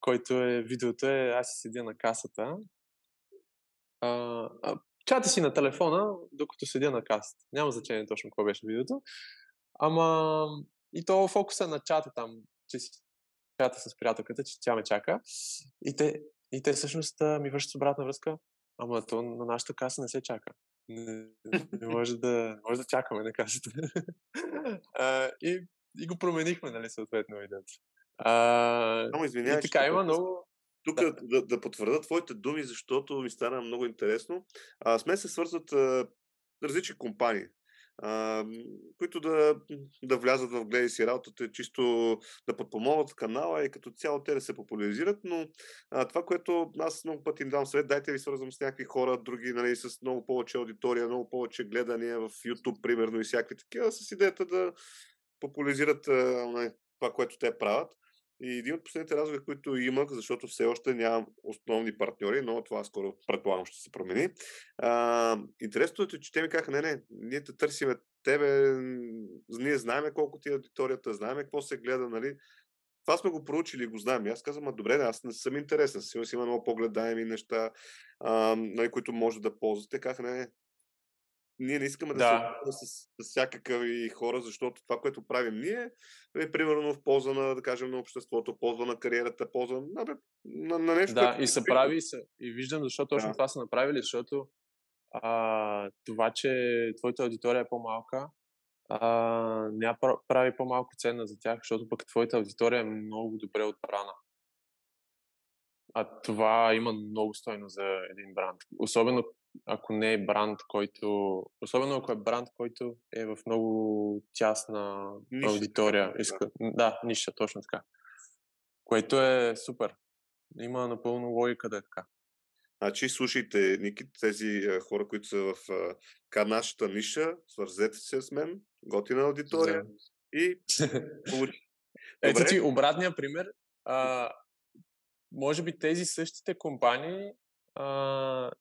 който е видеото е аз си седя на касата. Чата си на телефона, докато седя на касата. Няма значение точно какво беше видеото. Ама и то фокуса на чата там, че си чата с приятелката, че тя ме чака. И те всъщност ми връщат обратна връзка. Ама то на нашата каса не се чака. Не може да чакаме на касата. И го променихме, нали, съответно видеото. Извинявай, така има много... Тук да потвърда твоите думи, защото ми стана много интересно. С мен се свързват различни компании, които да влязат в гледай си работата, чисто да подпомогнат канала и като цяло те да се популяризират, но това, което аз много пъти им давам съвет, дайте ви свързвам с някакви хора, други, нали, с много повече аудитория, много повече гледания в YouTube, примерно, и всякакви такива, с идеята да популяризират това, което те правят. И един от последните разговори, които имах, защото все още нямам основни партньори, но това скоро предполагам ще се промени. Интересно е, че те ми казаха, не, ние те търсиме тебе, ние знаем колко ти е аудиторията, знаем какво се гледа, нали. Това сме го проучили и го знаем. И аз казвам, добре, аз не съм интересен, сигурно си има много погледаеми неща, нали, които може да ползвате. Казаха, не, ние не искаме да се обърваме с всякакви хора, защото това, което правим ние, е примерно в полза на, да кажем, на обществото, полза на кариерата, полза на нещо. Да, и се прави и виждам защо точно това са направили, защото това, че твоята аудитория е по-малка, не прави по-малко ценна за тях, защото пък твоята аудитория е много добре отбрана. А това има много стойно за един бранд. Особено ако е бранд, който е в много тясна ниша, аудитория. Да, ниша, точно така. Което е супер. Има напълно логика да е така. Значи, слушайте, Ники, тези хора, които са в нашата ниша, свързете се с мен, готина аудитория и получи. Ето ти обратния пример. може би тези същите компании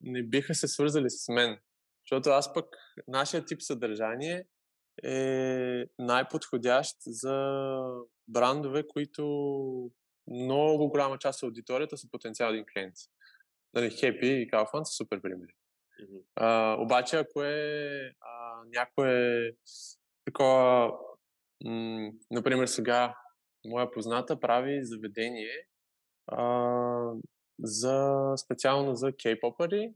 не биха се свързали с мен. Защото аз пък, нашия тип съдържание е най-подходящ за брандове, които много голяма част от аудиторията са потенциални клиенти. Нали, Happy и Kaufland са супер примери. Mm-hmm. Обаче, ако е някое такова, например сега моя позната прави заведение специално за кей-попъри,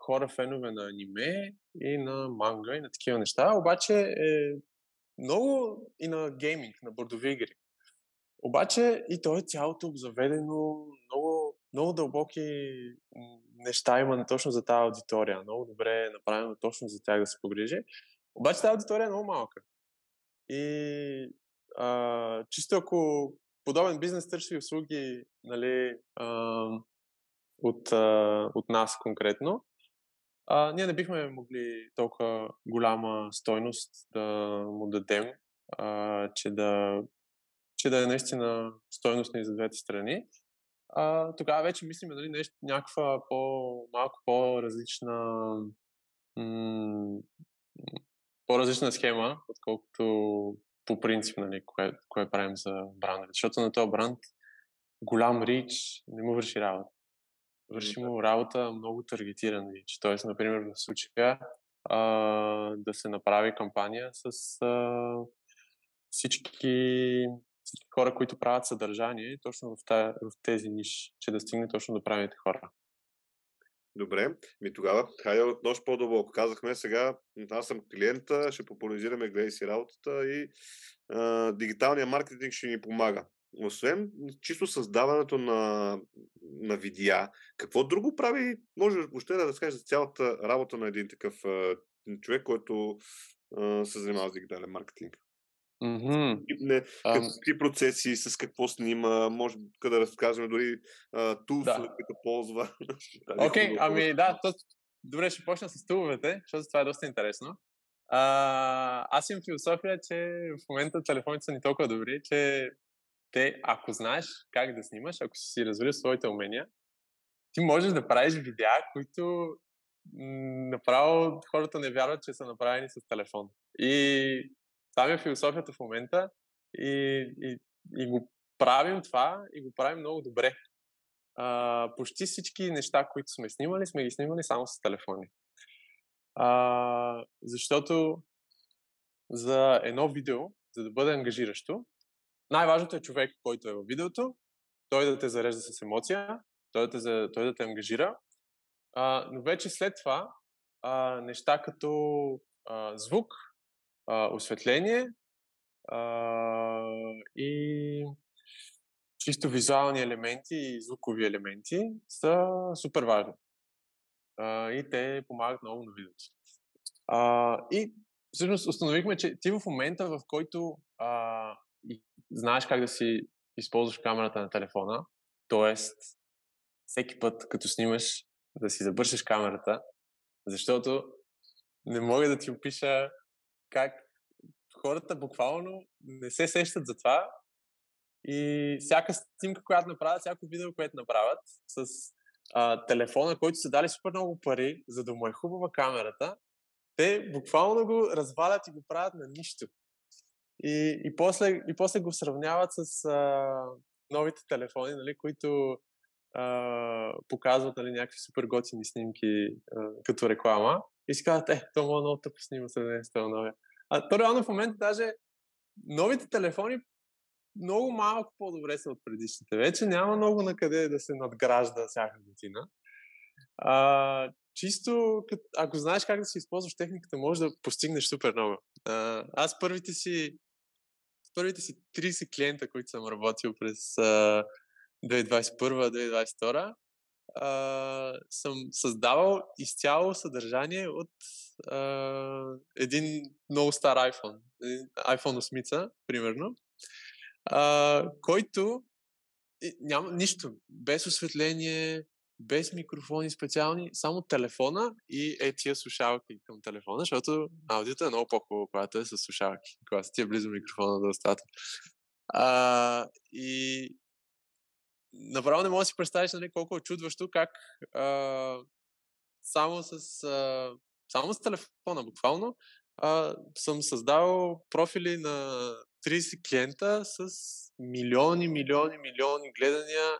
хора фенове на аниме и на манга и на такива неща, обаче е много и на гейминг, на бордови игри. Обаче и то е цялото обзаведено, много, много дълбоки неща има точно за тази аудитория. Много добре е направено точно за тях да се погрижи. Обаче тази аудитория е много малка. И чисто ако подобен бизнес търши услуги, нали, от нас конкретно, ние не бихме могли толкова голяма стойност да му дадем, че да е наистина стойностна и за двете страни. Тогава вече мислим, нали, някаква по-малко по-различна схема, отколкото по принцип, нали, кое правим за бранда. Защото на този бранд голям рич не му върши работа. Върши му работа много таргетиран рич. Тоест, например, в случая да се направи кампания с всички хора, които правят съдържание точно в тези ниши, че да стигне точно до правилните хора. Добре, ми тогава хайде отново по-дълбоко. Казахме сега, аз съм клиента, ще популяризираме, гледай си работата и дигиталния маркетинг ще ни помага. Освен чисто създаването на видеа, какво друго прави, може въобще да разкажеш за цялата работа на един такъв човек, който се занимава с дигитален маркетинг? Mm-hmm. Какви процеси, с какво снима, може да разкажем дори тулс, като ползва. Окей, ами да, добре, ще почна с туловете, защото това е доста интересно. Аз имам философия, че в момента телефоните са ни толкова добри, че те, ако знаеш как да снимаш, ако си развил своите умения, ти можеш да правиш видеа, които направо хората не вярват, че са направени с телефон. И там е философията в момента и го правим това и го правим много добре. Почти всички неща, които сме ги снимали само с телефони. Защото за едно видео, за да бъде ангажиращо, най-важното е човек, който е във видеото, той да те зарежда с емоция, той да те ангажира. Но вече след това неща като звук, осветление и чисто визуални елементи и звукови елементи са супер важни. И те помагат много на видеото. И всъщност установихме, че ти в момента, в който знаеш как да си използваш камерата на телефона, т.е. всеки път, като снимаш, да си забършиш камерата, защото не мога да ти опиша как хората буквално не се сещат за това и всяка снимка, която направят, всяко видео, което направят с телефона, който са дали супер много пари, за да му е хубава камерата, те буквално го развалят и го правят на нищо. И после го сравняват с новите телефони, нали, които показват, нали, някакви супер готини снимки като реклама. И си казват, то мога много тъпо снима сравнение с това новия. То реално в момента даже новите телефони много малко по-добре са от предишните. Вече няма много накъде да се надгражда всяка година. Чисто, ако знаеш как да си използваш техниката, можеш да постигнеш супер много. Аз първите си 30 клиента, които съм работил през 2021-2022, съм създавал изцяло съдържание от един много стар iPhone, iPhone 8, примерно, който няма нищо, без осветление, без микрофони специални, само телефона и тия слушалки към телефона, защото аудиото е много по-хубаво, когато е с слушалки, когато ти е близо микрофона до устата. И направо не мога да си представиш, нали, колко е чудващо, как само с телефона буквално съм създал профили на 30 клиента с милиони гледания,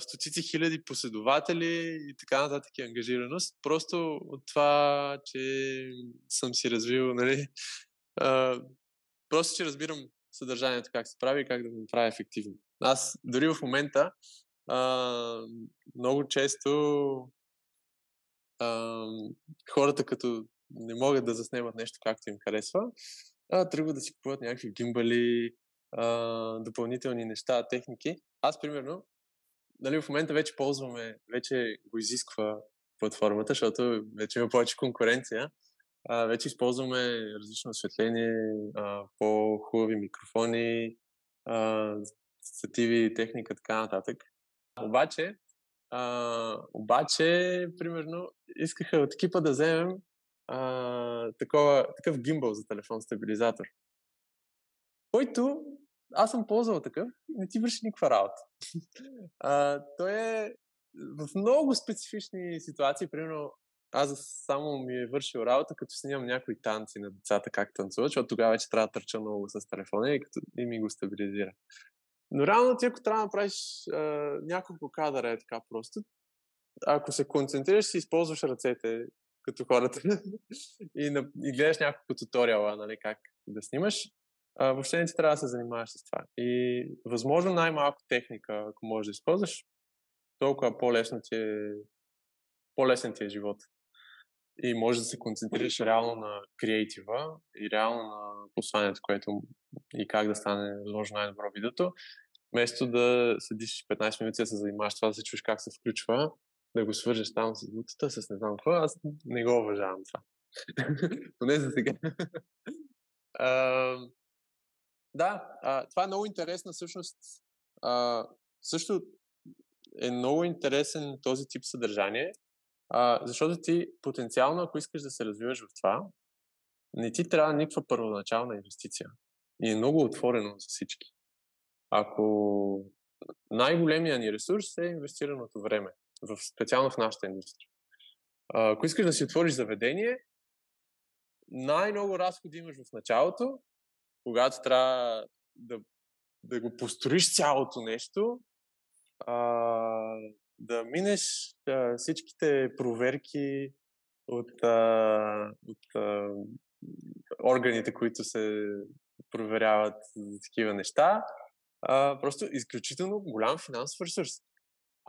стотици хиляди последователи и така нататък и ангажираност. Просто от това, че съм си развил, нали, просто че разбирам съдържанието как се прави и как да го направя ефективно. Аз дори в момента много често хората, като не могат да заснемат нещо както им харесва, тръгват да си купуват някакви гимбали, допълнителни неща, техники. Аз, примерно, нали, в момента вече ползваме, вече го изисква платформата, защото вече има повече конкуренция. Вече използваме различно осветление, по-хубави микрофони, стативи, техника, така нататък. Обаче, примерно, искаха от екипа да вземем такъв гимбъл за телефон стабилизатор, който аз съм ползвал такъв и не ти върши никаква работа. Той е в много специфични ситуации. Примерно, аз само ми е вършил работа, като снимам някои танци на децата, как танцуват, защото тогава вече трябва да търча много с телефона и ми го стабилизира. Но реално ти, ако трябва да направиш няколко кадъра, е така просто, ако се концентрираш, си използваш ръцете като хората и гледаш няколко туториала, нали, как да снимаш, въобще не ти трябва да се занимаваш с това. И възможно най-малко техника, ако можеш да използваш, толкова по-лесен ти е живот. И можеш да се концентрираш реално на креатива и реално на посланието, което и как да стане възможно най-добро видеото, вместо да седиш 15 минути да се занимаваш това, да се чуеш как се включва, да го свържеш там с бутата, с не знам какво. Аз не го уважавам това. Поне за сега. Това е много интересна всъщност. Също е много интересен този тип съдържание, защото ти потенциално, ако искаш да се развиваш в това, не ти трябва никаква първоначална инвестиция. И е много отворено за всички. Ако най-големия ни ресурс е инвестираното време, специално в нашата индустрия. Ако искаш да си отвориш заведение, най-много разходи имаш в началото, когато трябва да го построиш цялото нещо, да минеш всичките проверки от органите, които се проверяват за такива неща. Просто изключително голям финансов ресурс.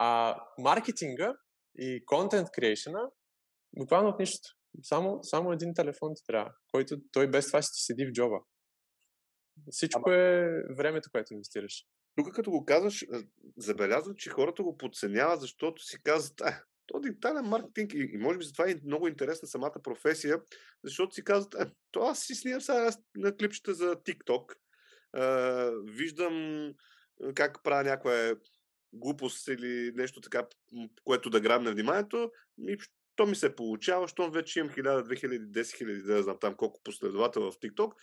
А маркетинга и контент креейшъна буквално от нищото. Само един телефон ти трябва, който той без това ще ти седи в джоба. Всичко е времето, което инвестираш. Тук, като го казваш, забелязвам, че хората го подценяват, защото си казват, то дигитален маркетинг, и може би затова е много интересна самата професия, защото си казват, то аз си снимам сега на клипчета за TikTok, виждам как правя някаква глупост или нещо така, което да грабне вниманието, и то ми се получава, щом вече имам 1000, 2000, 10 000, да знам там колко последовател в TikTok.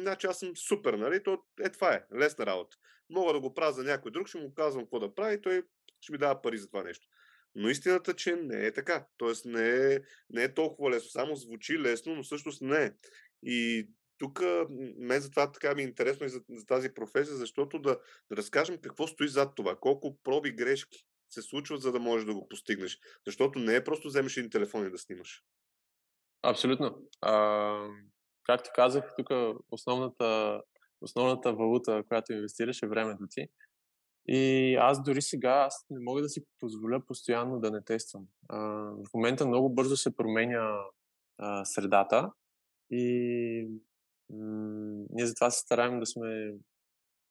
Значи аз съм супер, нали? То това е лесна работа. Мога да го правя за някой друг, ще му казвам какво да прави, той ще ми дава пари за това нещо. Но истината, че не е така. Тоест не е толкова лесно. Само звучи лесно, но всъщност не е. И тук мен за това така ми е интересно и за тази професия, защото да разкажем какво стои зад това, колко проби грешки се случват, за да можеш да го постигнеш. Защото не е просто вземеш един телефон и да снимаш. Абсолютно. Както казах, тук основната валута, която инвестираш, е времето ти. И аз дори сега не мога да си позволя постоянно да не тествам. В момента много бързо се променя средата и ние затова се стараем да сме.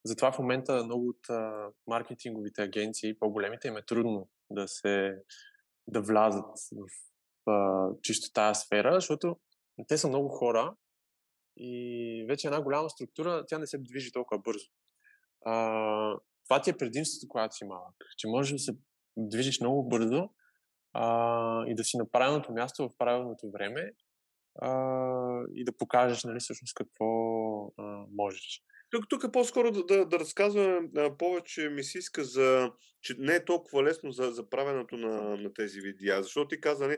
Затова в момента много от маркетинговите агенции, по-големите, им е трудно да влязат в чисто тази сфера, защото те са много хора и вече една голяма структура, тя не се движи толкова бързо. Това ти е предимството, когато си малък, че можеш да се движиш много бързо и да си на правилното място в правилното време и да покажеш, нали, всъщност какво можеш. Тук по-скоро да разказваме повече ми се иска за, че не е толкова лесно за правенето на тези видеа. Защото ти каза,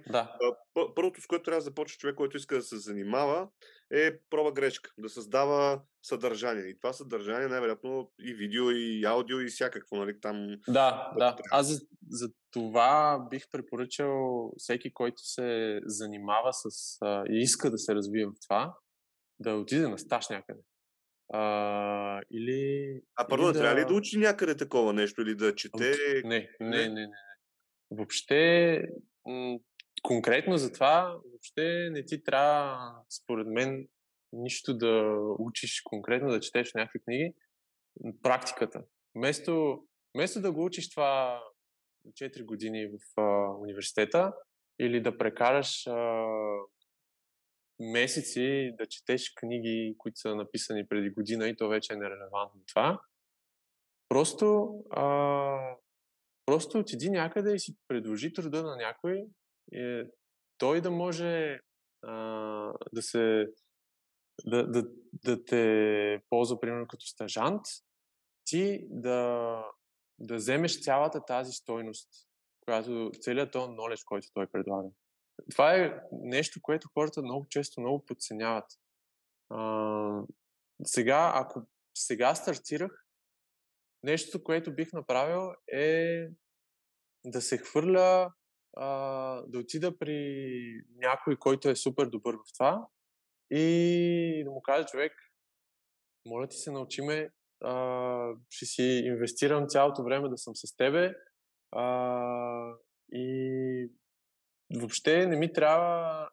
първото, с което трябва да започне човек, който иска да се занимава, е проба грешка, да създава съдържание. И това съдържание най-вероятно и видео, и аудио, и всякакво, нали, там. Да. Аз за това бих препоръчал всеки, който се занимава с и иска да се развие в това, да отиде на стаж някъде. Трябва ли да учи някъде такова нещо или да чете? Не. Въобще, конкретно за това, въобще не ти трябва, според мен, нищо да учиш конкретно, да четеш някакви книги. Практиката. Вместо да го учиш това 4 години в университета или да прекараш месеци да четеш книги, които са написани преди година и то вече е нерелевантно това. Просто отиди някъде и си предложи труда на някой, той да може да те ползва, примерно, като стажант, ти да вземеш цялата тази стойност, целият този knowledge, който той предлага. Това е нещо, което хората много често много подценяват. Ако сега стартирах, нещо, което бих направил е да се хвърля, да отида при някой, който е супер добър в това и да му кажа, човек, моля ти се, научи ме, ще си инвестирам цялото време да съм с тебе и въобще не ми трябва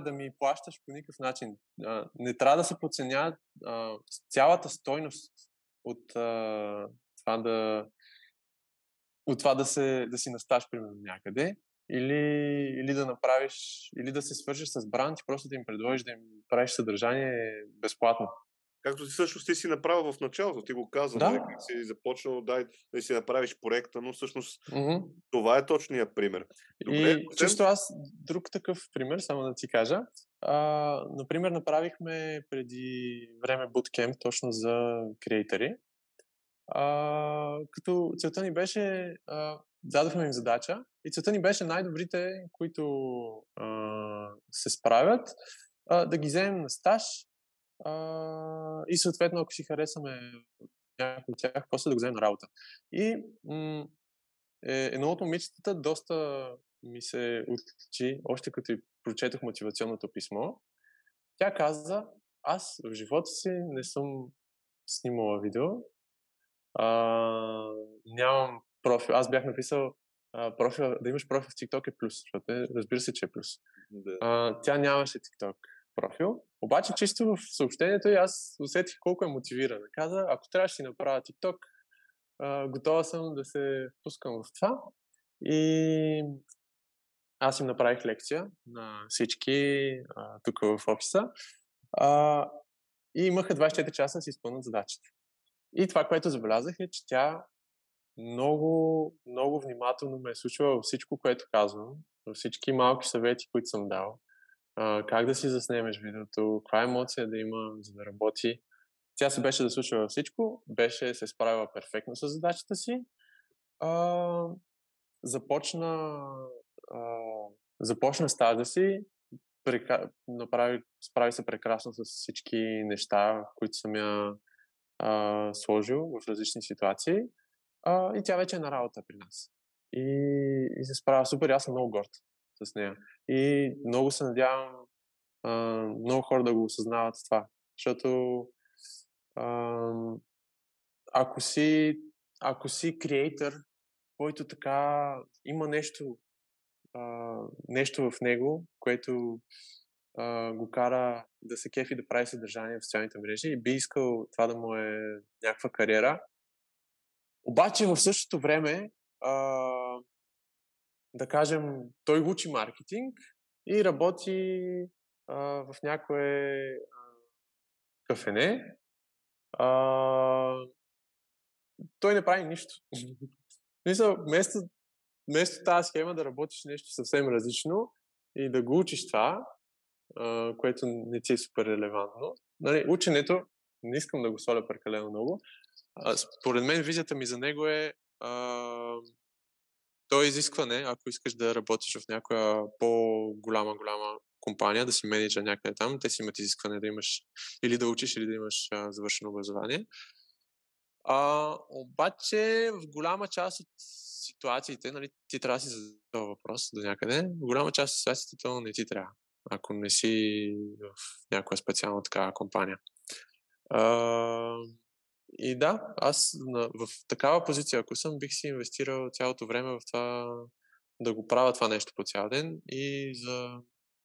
да ми плащаш по никакъв начин. Не трябва да се подценя цялата стойност от това да си насташ, примерно, някъде или да направиш, или да се свържеш с бранд и просто да им предложиш да им правиш съдържание безплатно. Както ти всъщност ти си направил в началото, ти го каза, как си започнал да си направиш проекта, но всъщност това е точният пример. Често аз друг такъв пример, само да ти кажа. Например, направихме преди време bootcamp точно за креатори. Като целта ни беше, дадохме им задача и целта ни беше най-добрите, които се справят, да ги вземем на стаж. И съответно, ако си харесаме някой от тях, после да го вземем на работа. И едно от момичетата доста ми се отличи, още като и прочетох мотивационното писмо. Тя каза, аз в живота си не съм снимала видео, нямам профил. Аз бях написал, да имаш профил в TikTok е плюс, защото разбира се, че е плюс. Да. Тя нямаше TikTok профил. Обаче чисто в съобщението и аз усетих колко е мотивирана. Каза, ако трябва да си направя TikTok, готова съм да се впускам в това. И аз им направих лекция на всички тук в офиса. И имаха 24 часа да си изпълнят задачите. И това, което забелязах е, че тя много, много внимателно ме е случила във всичко, което казвам. Във всички малки съвети, които съм дал. Как да си заснемеш видеото, каква емоция да има, за да работи. Тя се беше заслушала всичко, беше се справила перфектно с задачата си. Започна стажа си, справи се прекрасно с всички неща, които съм я сложил в различни ситуации. И тя вече е на работа при нас. И се справя супер, аз съм много горд с нея. И много се надявам много хора да го осъзнават това. Защото ако си креатор, който така има нещо в него, което го кара да се кефи да прави съдържание в социалните мрежи и би искал това да му е някаква кариера. Обаче в същото време да кажем, той учи маркетинг и работи в някое кафене. Той не прави нищо. Вместо тази схема да работиш нещо съвсем различно и да го учиш това, което не ти е супер релевантно. Нали, ученето не искам да го соля прекалено много. Според мен визията ми за него е то е изискване, ако искаш да работиш в някоя по-голяма компания, да си менеджер някъде там, те си имат изискване да имаш или да учиш, или да имаш завършено образование. Обаче в голяма част от ситуациите, нали, ти трябва да си зададе този въпрос до някъде, в голяма част от ситуациите то не ти трябва, ако не си в някоя специална такава компания. И да, аз в такава позиция, ако съм, бих си инвестирал цялото време в това да го правя това нещо по цял ден и за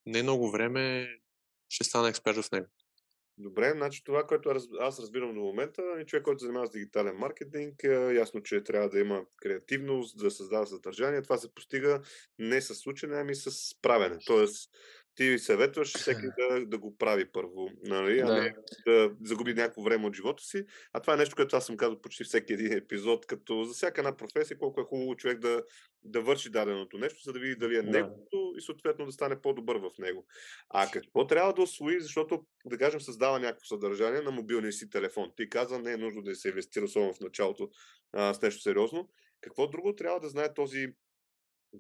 не много време ще стана експерт в него. Добре, значи това, което аз разбирам до момента, е човек, който се занимава с дигитален маркетинг, ясно, че трябва да има креативност, да създава съдържание. Това се постига не с учене, ами с правене. Тоест, ти съветваш всеки да го прави първо, нали? А не да загуби някакво време от живота си. А това е нещо, което аз съм казал почти всеки един епизод, като за всяка една професия, колко е хубаво човек да върши даденото нещо, за да види дали е неговото и съответно да стане по-добър в него. А какво трябва да освои, защото, да кажем, създава някакво съдържание на мобилния си телефон. Ти каза, не е нужно да се инвестира особено в началото с нещо сериозно. Какво друго трябва да знае този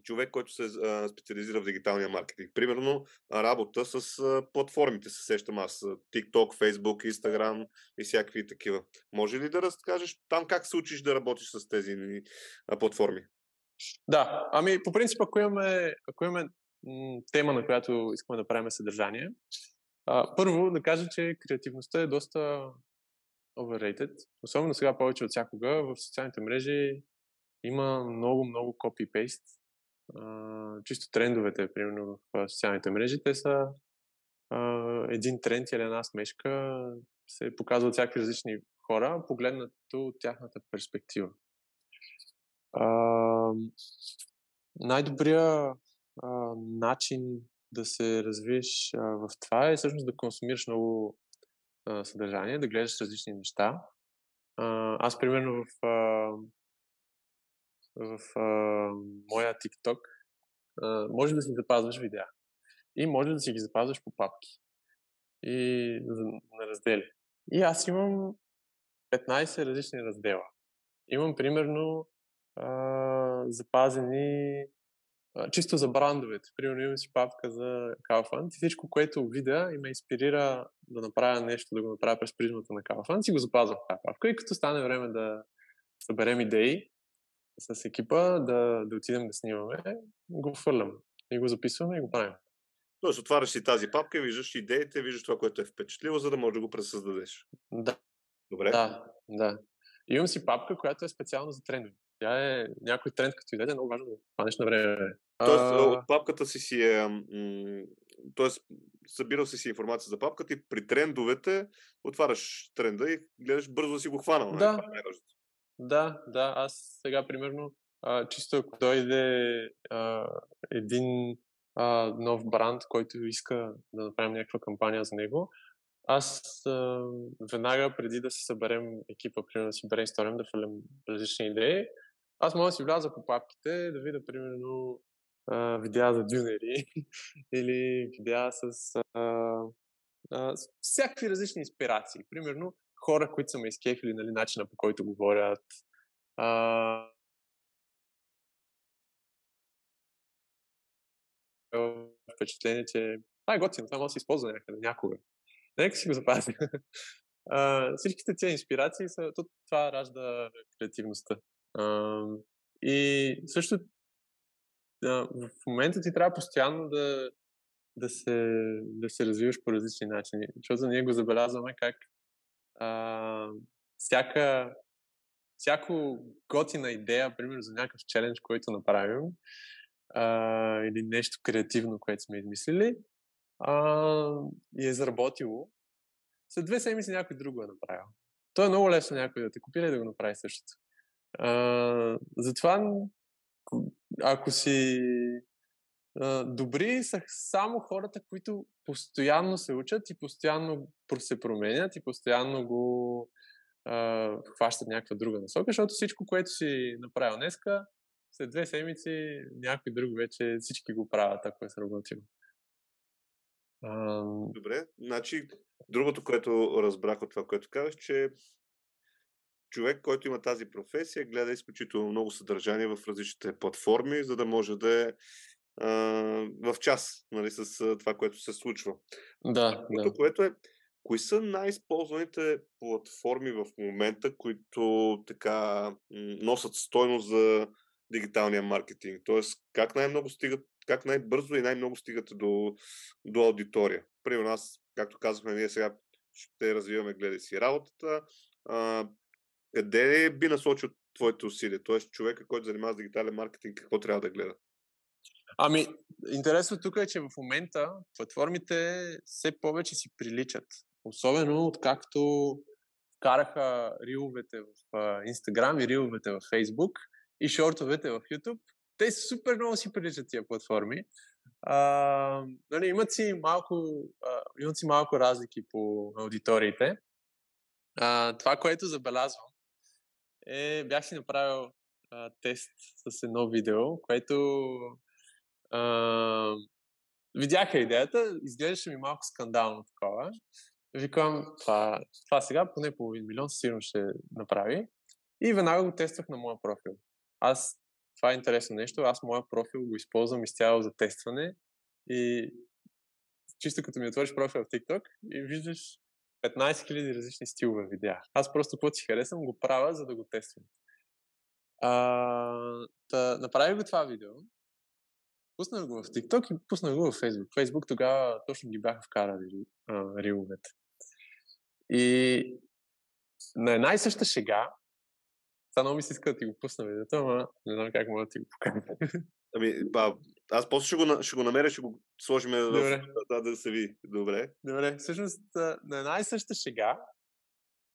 човек, който се специализира в дигиталния маркетинг? Примерно работа с платформите, се сещам аз, TikTok, Facebook, Instagram и всякакви такива. Може ли да разкажеш там как се учиш да работиш с тези платформи? Да, ами по принцип, ако имаме тема, на която искаме да правим съдържание, първо да кажа, че креативността е доста overrated, особено сега повече от всякога. В социалните мрежи има много copy-paste. Чисто трендовете, примерно в социалните мрежи, те са един тренд или една смешка, се показват всякакви различни хора, погледнато от тяхната перспектива. Най-добрият начин да се развиеш в това е всъщност да консумираш много съдържание, да гледаш различни неща. Аз, примерно, в моя TikTok може да си запазваш видеа и може да си ги запазваш по папки и на раздели. И аз имам 15 различни раздела. Имам, примерно, запазени чисто за брандовете. Примерно имам си папка за Kaufland и всичко, което видя и ме инспирира да направя нещо, да го направя през призмата на Kaufland, си го запазвам в тази папка и като стане време да съберем идеи с екипа, да отидем да снимаме, го фърлям и го записваме и го правим. Тоест, отваряш си тази папка и виждаш идеите, виждаш това, което е впечатлило, за да можеш да го пресъздадеш. Да. Добре? Да. Имам си папка, която е специално за трендове. Тя е някой тренд, като идея, е много важно да хванеш на време. Тоест, от папката си е... Тоест, събирал си информация за папката и при трендовете отваряш тренда и гледаш бързо да си го хванал. Да. Да, аз сега, примерно, чисто ако дойде един нов бранд, който иска да направим някаква кампания за него, аз веднага преди да се съберем екипа, примерно да си брейнсторим, да фалим различни идеи, аз мога да си вляза по папките, да видя, примерно, видеа за GENERI или видеа с всякакви различни инспирации. Примерно, хора, които са ме изкефили, нали, начина по който говорят. Впечатление, че е готино, това може да се използва някога. Нека си го запазим. Всичките тези инспирации са... Това ражда креативността. И също в момента ти трябва постоянно да се развиваш по различни начини. Защото ние го забелязваме как всяко готина идея, примерно за някакъв челендж, който направим, или нещо креативно, което сме измислили, и е заработило, след 2 седмици някой друг го е направил. То е много лесно някой да те копира и да го направи същото. Затова, ако си добри са само хората, които постоянно се учат и постоянно се променят и постоянно го хващат някаква друга насока, защото всичко, което си направил днеска, след 2 седмици някой друг вече всички го правят, ако е сработило. Добре, значи другото, което разбрах от това, което казах, че човек, който има тази професия, гледа изключително много съдържание в различните платформи, за да може да е в час, нали, с това, което се случва. Да, другото, да. Което е, кои са най-използваните платформи в момента, които така носят стойност за дигиталния маркетинг? Тоест, как най-много стигат, как най-бързо и най-много стигате до аудитория? Примерно аз, както казахме, ние сега ще развиваме гледай си работата. Къде би насочил твоите усилия? Тоест, човека, който занимава с дигитален маркетинг, какво трябва да гледа? Ами, интересно тук е, че в момента платформите все повече си приличат. Особено откакто караха риловете в Instagram и риловете в Facebook и шортовете в YouTube. Те супер много си приличат тия платформи. Нали, имат си малко разлики по аудиториите. Това, което забелязвам, е, бях си направил тест с едно видео, което видяха идеята, изглеждаше ми малко скандално такова. Викам, това сега поне половин милион сигурно ще направи. И веднага го тествах на моя профил. Това е интересно нещо. Аз моя профил го използвам изцяло за тестване и чисто като ми отвориш профил в TikTok и виждаш 15 000 различни стилове видеа. Аз просто каквото си харесвам, го правя, за да го тествам. Направих го това видео, пуснах го в TikTok и пуснах го в Facebook. Facebook тогава точно ги бяха вкарали риловете. И на една и съща шега, сега много ми се иска да ти го пусна видеото, ама не знам как мога да ти го покажа. Аз после ще го намеря, ще го сложим да се види. Добре, всъщност на една и съща шега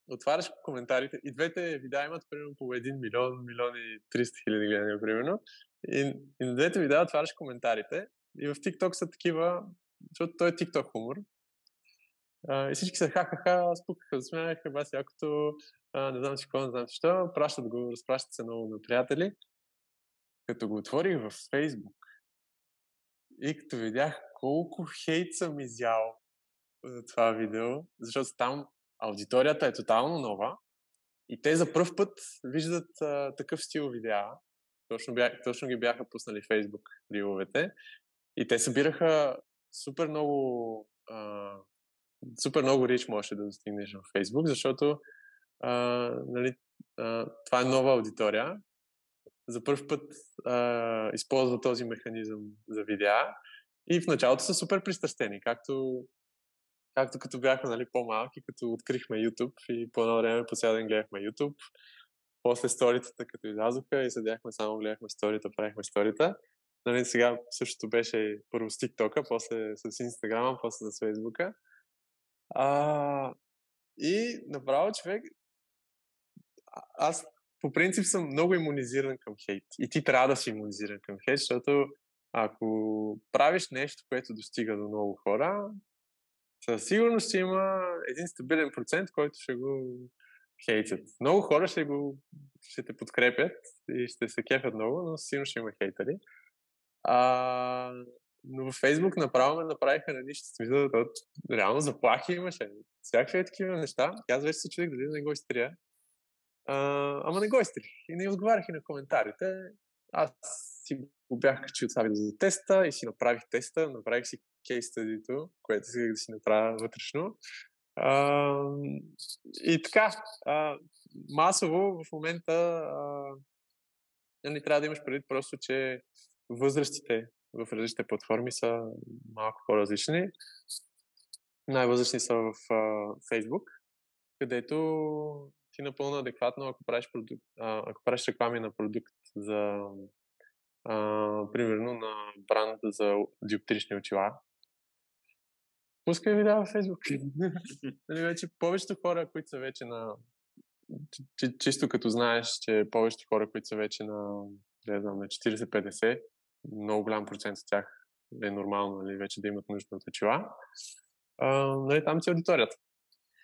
отваряш коментарите и двете видеа имат примерно по 1 милион, милион и 300 хиляди гледания примерно. И на двете видеа отваряш коментарите и в TikTok са такива, защото той е TikTok хумор. И всички се хахаха, спукаха, засмяха, баси якото, не знам си какво, не знам защо, пращат го, разпращат се много на приятели. Като го отворих в Facebook и като видях колко хейт съм изял за това видео, защото там аудиторията е тотално нова и те за пръв път виждат такъв стил видеа. Точно ги бяха пуснали в Facebook риловете и те събираха супер много супер много рич можеше да достигнеш на Facebook, защото това е нова аудитория. За първ път използва този механизъм за видеа и в началото са супер пристрастени, както като бяха по-малки, като открихме YouTube и по едно време по цял ден гледахме YouTube. После сторитата, като излязоха и седяхме, само гледахме сторита, правихме сторита. Нали, сега същото беше първо с TikTok-а, после с Instagram, после с Facebook-а. И направо човек, аз по принцип съм много имунизиран към хейт. И ти трябва да си имунизиран към хейт, защото ако правиш нещо, което достига до много хора, със сигурност ще има един стабилен процент, който ще го хейтят. Много хора ще те подкрепят и ще се кефят много, но сигурно ще има хейтери. Но във Facebook направо ме направиха на нищо. Смисъл, реално заплахи имаше. Всякакви такива неща. Аз вече се чудих дали не го изтрия. Ама не го изтрих. И не отговарях и на коментарите. Аз си го бях качил това видео за теста и си направих теста. Направих си кейс стъдито, което сега да си направя вътрешно. И така, масово в момента не трябва да имаш предвид просто, че възрастите в различните платформи са малко по-различни. Най-възрастни са в Facebook, където ти напълно адекватно, ако правиш реклами на продукт за примерно на бранд за диоптрични очила, пускай видео в Facebook. Вече повечето хора, които са вече на... Чисто като знаеш, че повечето хора, които са вече на 40-50, много голям процент от тях е нормално, нали, вече да имат нужда от очила. Там си аудиторията.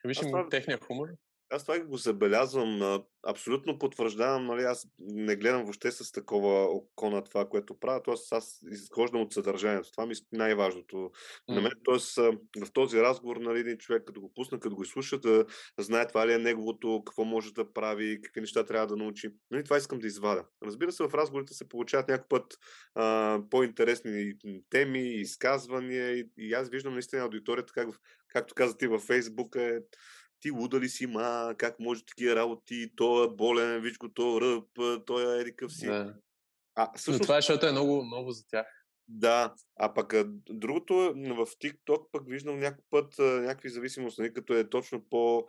Виж им техния хумор. Аз това го забелязвам. Абсолютно потвърждавам, нали, аз не гледам въобще с такова око на това, което правя. Тоест, аз изхождам от съдържанието. Това ми е най-важното на мен. Тоест, в този разговор, нали, един човек, като го пусна, като го изслуша, да знае това ли е неговото, какво може да прави, какви неща трябва да научи. Нали, това искам да извадя. Разбира се, в разговорите се получават някой път по-интересни теми, изказвания и аз виждам наистина аудиторията, както каза ти във Фейсбук, е ти луда ли си, ма, как може такива работи, той е болен, виж го, той ръб, той е ерикъв си. Да. Всъщност... Но това е, защото е много ново за тях. Да, а пък другото в TikTok пък виждам някакъв път някакви зависимости, като е точно по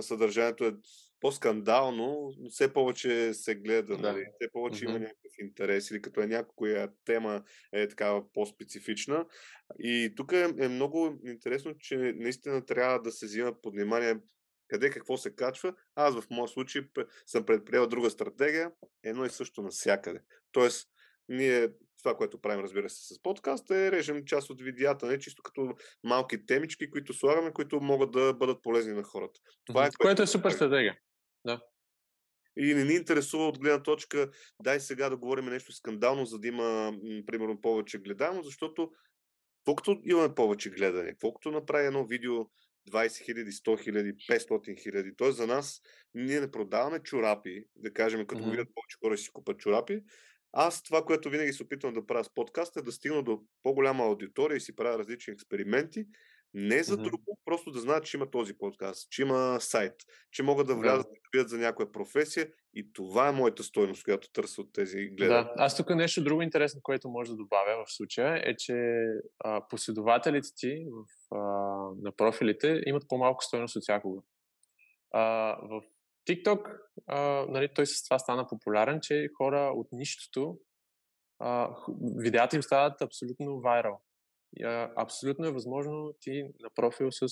съдържанието е по-скандално, но все повече се гледа, да. Нали? Все повече има някакъв интерес или като е някоя тема е такава по-специфична. И тук е много интересно, че наистина трябва да се взима под внимание къде какво се качва. Аз в моя случай съм предприел друга стратегия, едно и също навсякъде. Тоест, ние това, което правим, разбира се, с подкаста, е режем част от видеята, не чисто като малки темички, които слагаме, които могат да бъдат полезни на хората. Това е, което е супер стратегия. Да. И не ни интересува от гледна точка, дай сега да говорим нещо скандално, за да има, примерно, повече гледаемо, защото колкото имаме повече гледане, колкото направи едно видео 20 хиляди, 100 хиляди, 500 хиляди. Тоест за нас, ние не продаваме чорапи, да кажем, като видят повече хора си купат чорапи. Аз това, което винаги се опитвам да правя с подкаста, е да стигна до по-голяма аудитория и си правя различни експерименти. Не за друго, просто да знаят, че има този подкаст, че има сайт, че могат да влязат да бият за някоя професия и това е моята стойност, която търся от тези гледания. Да. Аз тук нещо друго интересно, което може да добавя в случая, е, че последователите ти на профилите имат по-малко стойност от всякога. В TikTok, нали, той с това стана популярен, че хора от нищото, видеята им стават абсолютно вайрал. Абсолютно е възможно ти на профил с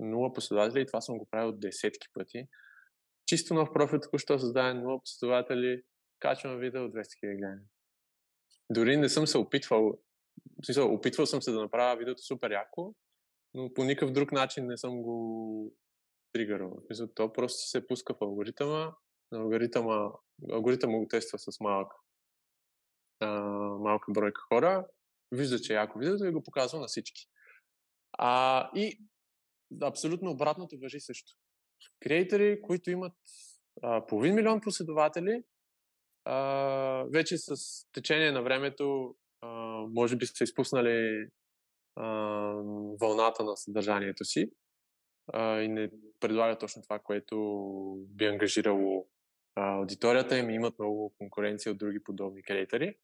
0 последователи, и това съм го правил десетки пъти. Чисто нов профил, току-що създаден, 0 последователи, качвам видео от 200 000 гледания. Дори не съм се опитвал, в смисъл, опитвал съм се да направя видеото супер яко, но по никакъв друг начин не съм го тригървал. То просто се пуска в алгоритъма, алгоритъма го тества с малка бройка хора, вижда, че е яко видеото и го показва на всички. И абсолютно обратното важи също. Креатори, които имат половин милион последователи, вече с течение на времето може би са изпуснали вълната на съдържанието си и не предлагат точно това, което би ангажирало аудиторията им. Имат много конкуренция от други подобни креатори.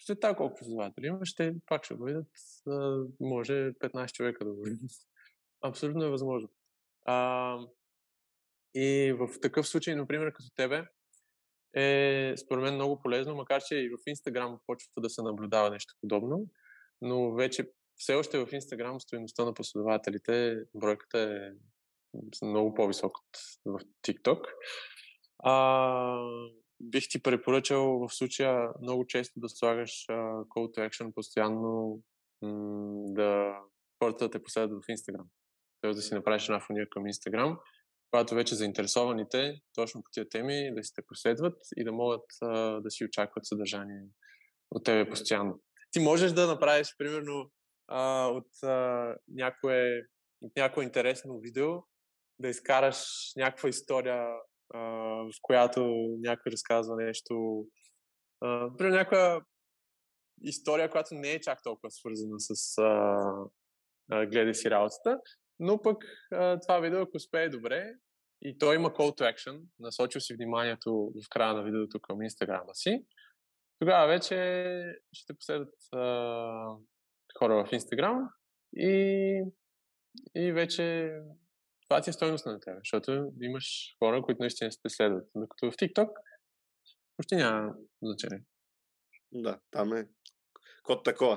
След това колко последователи имаш, те пак ще го видят, може 15 човека да го видят. Абсолютно е възможно. И в такъв случай, например, като тебе, е според мен много полезно, макар че и в Instagram почва да се наблюдава нещо подобно, но вече все още в Instagram стойността на последователите, бройката е много по-висока в TikTok. Бих ти препоръчал в случая много често да слагаш call to action постоянно, да хората да те последват в Instagram. Тоест да си направиш една фуния към Instagram, когато вече заинтересованите точно по тия теми да си те последват и да могат да си очакват съдържание от тебе постоянно. Ти можеш да направиш, примерно, от някое интересно видео, да изкараш някаква история, в която някой разказва нещо. Примерно някаква история, която не е чак толкова свързана с гледай си работата, но пък това видео, ако успее добре и той има call to action, насочил си вниманието в края на видеото към Инстаграма си, тогава вече ще те последват хора в Инстаграм и вече това ти е стойност на тебе, защото имаш хора, които наистина се следват. Докато в TikTok почти няма значение. Да, там е код такова.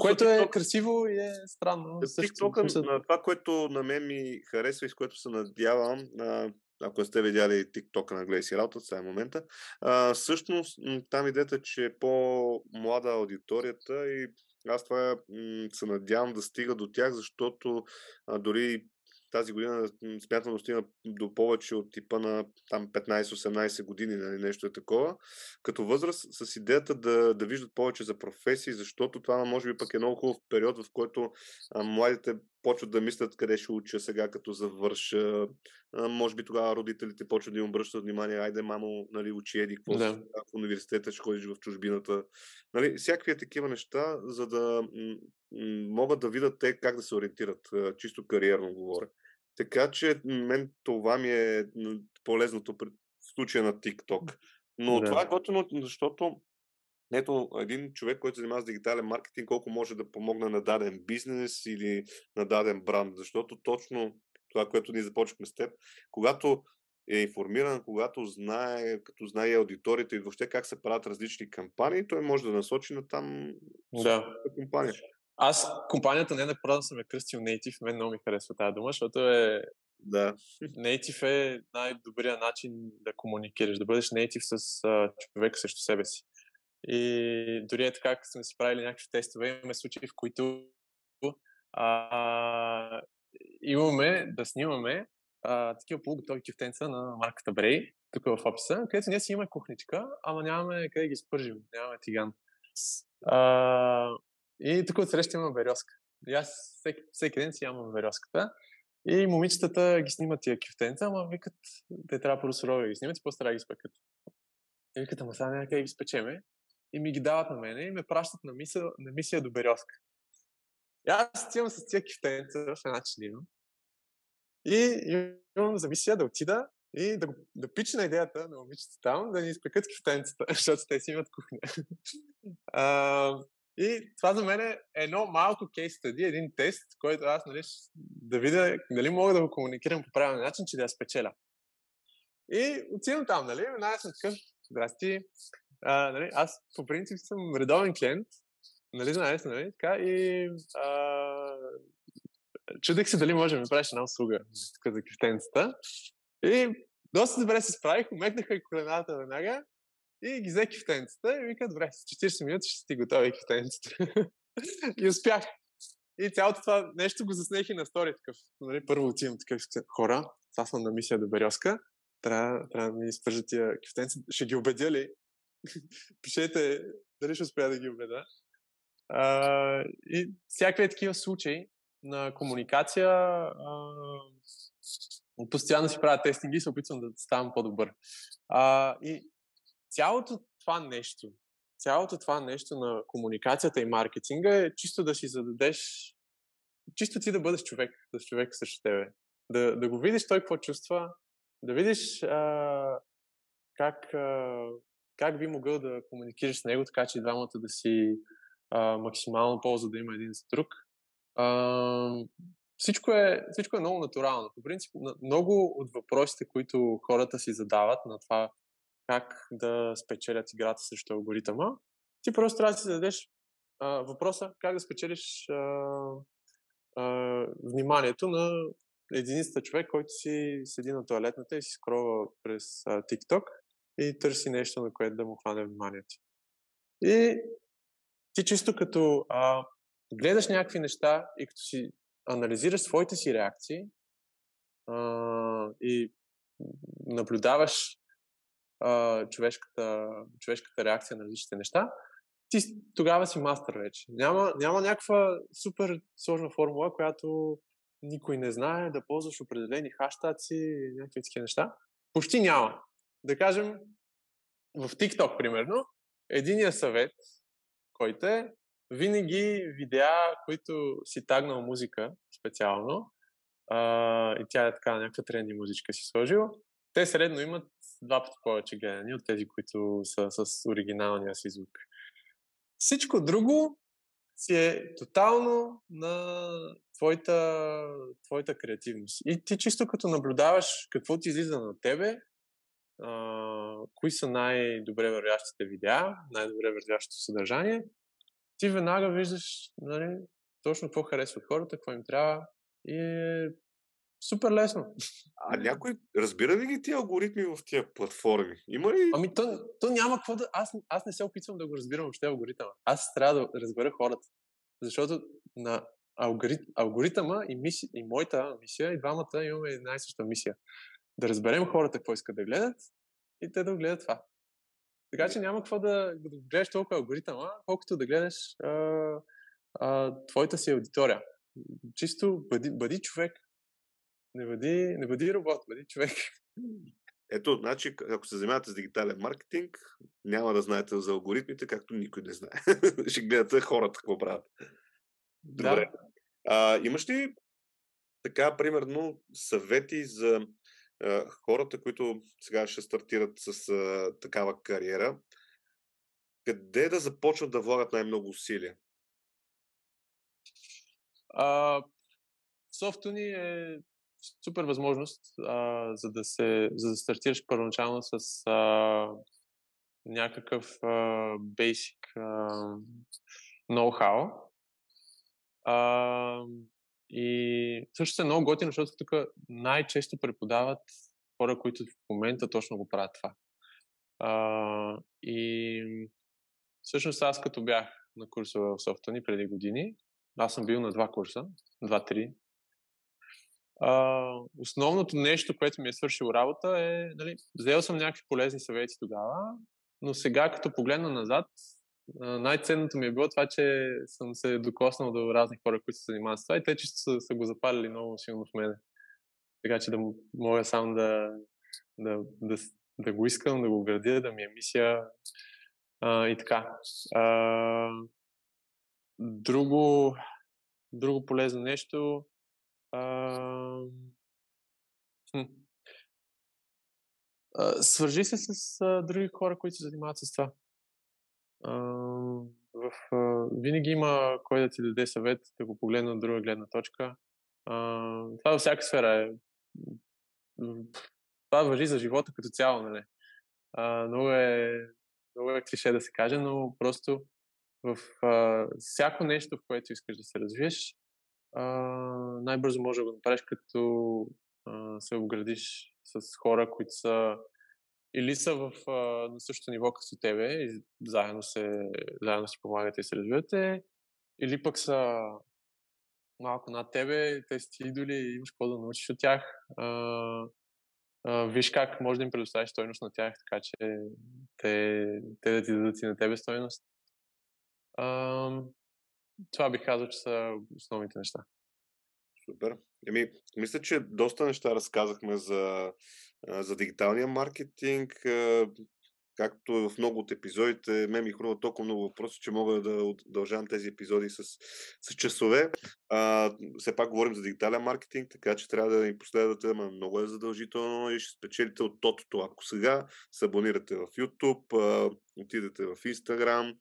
Което TikTok е красиво и е странно. TikTok, това, което на мен ми харесва и с което се надявам, ако сте видяли TikTok на гледай си работата, сега е момента, всъщност там идеята, че е по-млада аудиторията и аз това се надявам да стига до тях, защото дори тази година смятам да стигна до повече от типа на там 15-18 години, нали, нещо е такова, като възраст, с идеята да виждат повече за професии, защото това може би пък е много хубав период, в който младите почват да мислят къде ще уча сега, като завърша. Може би тогава родителите почват да им обръщат внимание, айде мамо, нали, учи еди, какво да. В университета ще ходиш в чужбината. Нали, всякакви такива неща, за да могат да видят те как да се ориентират, чисто кариерно говоря. Така че мен това ми е полезното в случая на TikTok. Но да. Това е готино, защото ето един човек, който се занимава с дигитален маркетинг, колко може да помогне на даден бизнес или на даден бранд, защото точно това, което ние започнахме с теб, когато е информиран, когато знае, като знае аудиторията и въобще как се правят различни кампании, той може да насочи на там да. Компания. Аз компанията не е направо съм я кръстил Native, мен много ми харесва тази дума, защото е да. Native е най-добрият начин да комуникираш, да бъдеш Native с човека срещу себе си. И дори е така, като сме си правили някакви тестове, имаме случаи, в които имаме да снимаме такива полуготови кифтенца на марката Брей, тук в описа, където ние си имаме кухничка, ама нямаме къде ги спържим, нямаме тиган. И тук отсреща имаме вериозка. И аз всеки ден си имам вериозката. И момичетата ги снимат тия кифтенца, ама викат, те трябва по-сурови ги снимат и после трябва да ги спъкат. И викат, ама сега някъде ги спечеме. И ми ги дават на мене и ме пращат на мисия до Березка. И аз имам с тия кифтенца, в една чинина. И имам за мисия да отида и да пича на идеята на момичета там, да ни изпекат кифтенцата, защото те си имат кухня. И това за мен е едно малко кейс стади, един тест, който аз, нали, да видя дали мога да го комуникирам по правилен начин, че да я спечеля. И отивам там, нали, веднага съм такъв, здрасти. Нали, аз по принцип съм редовен клиент, нали, знаеш, нали, така, и чудех се дали може да ми правиш една услуга така, за кифтенцата. И доста добре се справих, умекнаха и колената веднага и ги взе кифтенцата и вика, добре, с 40 минути ще сте готови кифтенцата. И успях. И цялото това нещо го заснех и на стори такъв. Нали, първо отивам такъв хора, сега съм на мисия до Березка, трябва да ми спържа тия кифтенца, ще ги убедя ли? Пишете, дали ще успея да ги убеда. И всякакви такива случаи на комуникация, постоянно си правя тестинги и се опитвам да ставам по-добър. И цялото това нещо на комуникацията и маркетинга е чисто да си зададеш, чисто ти да бъдеш човек, да си човек срещу тебе. Да го видиш той какво чувства, да видиш как би могъл да комуникираш с него, така че двамата да си максимално полза да има един за друг. Всичко е много натурално. По принцип, много от въпросите, които хората си задават на това как да спечелят играта срещу алгоритъма, ти просто трябва да си зададеш въпроса как да спечелиш вниманието на единствен човек, който си седи на тоалетната и си скрова през TikTok и търси нещо, на което да му хване вниманието. И ти чисто като гледаш някакви неща и като си анализираш своите си реакции и наблюдаваш човешката реакция на различните неща, ти тогава си мастър вече. Няма някаква супер сложна формула, която никой не знае, да ползваш определени хаштаци и някакви такива неща. Почти няма. Да кажем, в TikTok, примерно, единият съвет, който е винаги видеа, които си тагнал музика специално и тя е така някаква тренди музичка си сложила, те средно имат 2 пъти повече гледани от тези, които са с оригиналния си звук. Всичко друго си е тотално на твоята креативност. И ти чисто като наблюдаваш какво ти излиза на тебе, кои са най-добре вървящите видеа, най-добре вървящото съдържание, ти веднага виждаш, нали, точно какво харесват хората, какво им трябва и е супер лесно. А някой разбира ли ги тия алгоритми в тия платформи? Има ли? Ами то няма какво да... Аз не се опитвам да го разбирам въобще алгоритъма. Аз трябва да разбера хората. Защото на алгоритъма и моята мисия, и двамата имаме една и съща мисия. Да разберем хората какво искат да гледат и те да гледат това. Така че няма какво да гледаш толкова алгоритъма, колкото да гледаш твоята си аудитория. Чисто бъди човек. Не бъди робот, бъди човек. Ето, значи, ако се занимавате с дигитален маркетинг, няма да знаете за алгоритмите, както никой не знае. Ще гледате хората какво правят. Добре. Да. Имаш ли така, примерно, съвети за хората, които сега ще стартират с такава кариера, къде да започнат да влагат най-много усилия? SoftUni е супер възможност, за да стартираш първоначално с някакъв basic know-how. И също е много готино, защото тук най-често преподават хора, които в момента точно го правят това. И всъщност аз като бях на курса в SoftUni преди години, аз съм бил на 2-3 курса. Основното нещо, което ми е свършило работа е, взел съм някакви полезни съвети тогава, но сега като погледна назад, най-ценното ми е било това, че съм се докоснал до разни хора, които се занимават с това и те, че са го запалили много силно в мене. Така че да мога сам да го искам, да го градя, да ми е мисия и така. Друго полезно нещо... свържи се с други хора, които се занимават с това. Винаги има кой да ти даде съвет, да го погледна от друга гледна точка. Това във всяка сфера е. Това важи за живота като цяло, нали? Много е клише да се каже, но просто в всяко нещо, в което искаш да се развиеш, най-бързо може да го направиш, като се обградиш с хора, които са или са на същото ниво като тебе и заедно си помагате и се развивате, или пък са малко над тебе, те са ти идоли и имаш какво да научиш от тях. Виж как може да им предоставиш стойност на тях, така че те да ти дадат и на тебе стойност. Това бих казал, че са основните неща. Супер. Мисля, че доста неща разказахме за дигиталния маркетинг. Както в много от епизодите, мен ми хрумва толкова много въпроси, че мога да удължавам тези епизоди с часове. Все пак говорим за дигитален маркетинг, така че трябва да ни последвате, но много е задължително и ще спечелите от тотото. Ако сега се абонирате в YouTube, отидете в Instagram,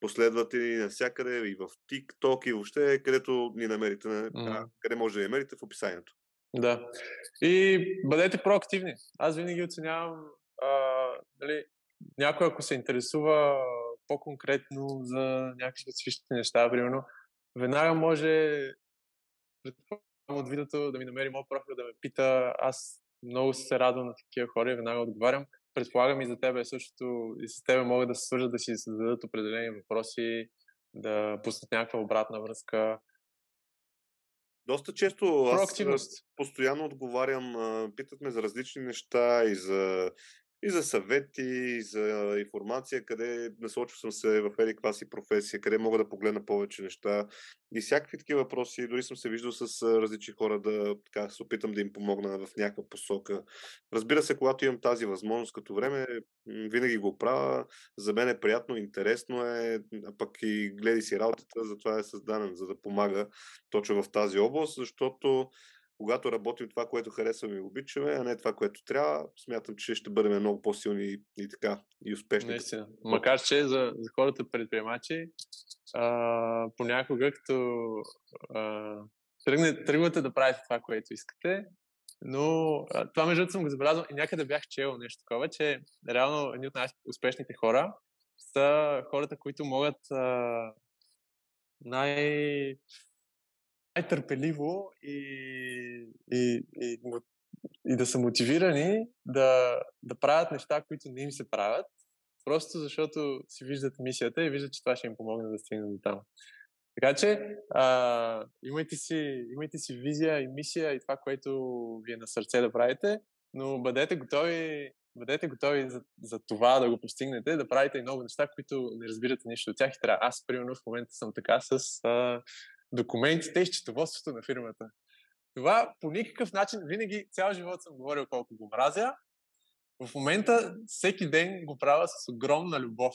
последвате ни навсякъде, и в TikTok, и въобще, където ни намерите, къде може да ни намерите в описанието. Да. И бъдете проактивни. Аз винаги оценявам някой, ако се интересува по-конкретно за някакви специфични неща, примерно, веднага може от видеото да ми намери моят профил, да ме пита. Аз много се радвам на такива хора и веднага отговарям. Предполагам и за тебе същото, и с тебе могат да се свържат, да си зададат определени въпроси, да пуснат някаква обратна връзка. Доста често аз постоянно отговарям, питат ме за различни неща и за съвети, и за информация, къде насочил съм се в каква си професия, къде мога да погледна повече неща и всякакви такива въпроси. Дори съм се виждал с различни хора се опитам да им помогна в някаква посока. Разбира се, когато имам тази възможност като време, винаги го правя. За мен е приятно, интересно е, а пък и гледай си работата, затова е създаден, за да помага точно в тази област, защото когато работим това, което харесваме и обичаме, а не това, което трябва, смятам, че ще бъдем много по-силни и така, и успешни. Наистина. Макар, че за хората предприемачи, понякога, като тръгвате да правите това, което искате, но това между съм го забелязал и някъде бях чел нещо такова, че реално едни от най-успешните хора са хората, които могат най-търпеливо и да са мотивирани да правят неща, които не им се правят, просто защото си виждат мисията и виждат, че това ще им помогне да стигнат до там. Така че имайте си визия и мисия и това, което ви е на сърце да правите, но бъдете готови за това да го постигнете, да правите и много неща, които не разбирате нищо от тях и трябва. Аз, примерно, в момента съм така с документите и счетоводството на фирмата. Това по никакъв начин, винаги цял живот съм говорил колко го мразя. В момента всеки ден го правя с огромна любов.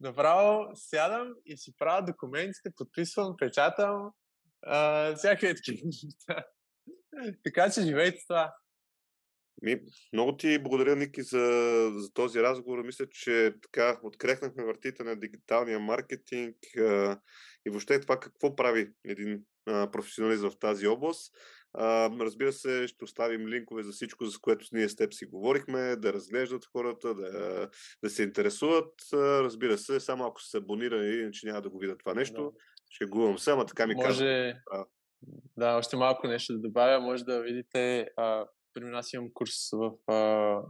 Направо сядам и си правя документите, подписвам, печатам, всякакви такива неща. Така че живейте това. Много ти благодаря, Ники, за този разговор. Мисля, че така открехнахме вратите на дигиталния маркетинг и въобще това какво прави един професионалист в тази област. Разбира се, ще оставим линкове за всичко, за което ние с теб си говорихме, да разглеждат хората, да се интересуват. Разбира се, само ако се абонира, иначе няма да го видят това нещо. Ще губам се, ама така ми казвам. Да, още малко нещо да добавя. Може да видите, примерно аз имам курс в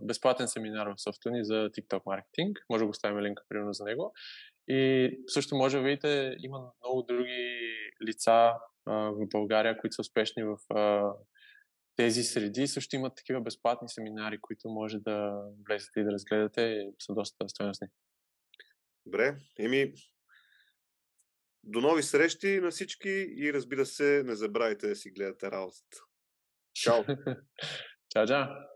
безплатен семинар в SoftUni за TikTok маркетинг. Може да го оставим линка, примерно, за него. И също може да видите, има много други лица в България, които са успешни в тези среди. Също имат такива безплатни семинари, които може да влезете и да разгледате и са доста стойностни. Добре, до нови срещи на всички и разбира се, не забравяйте да си гледате работата. Чао! Чао, чао!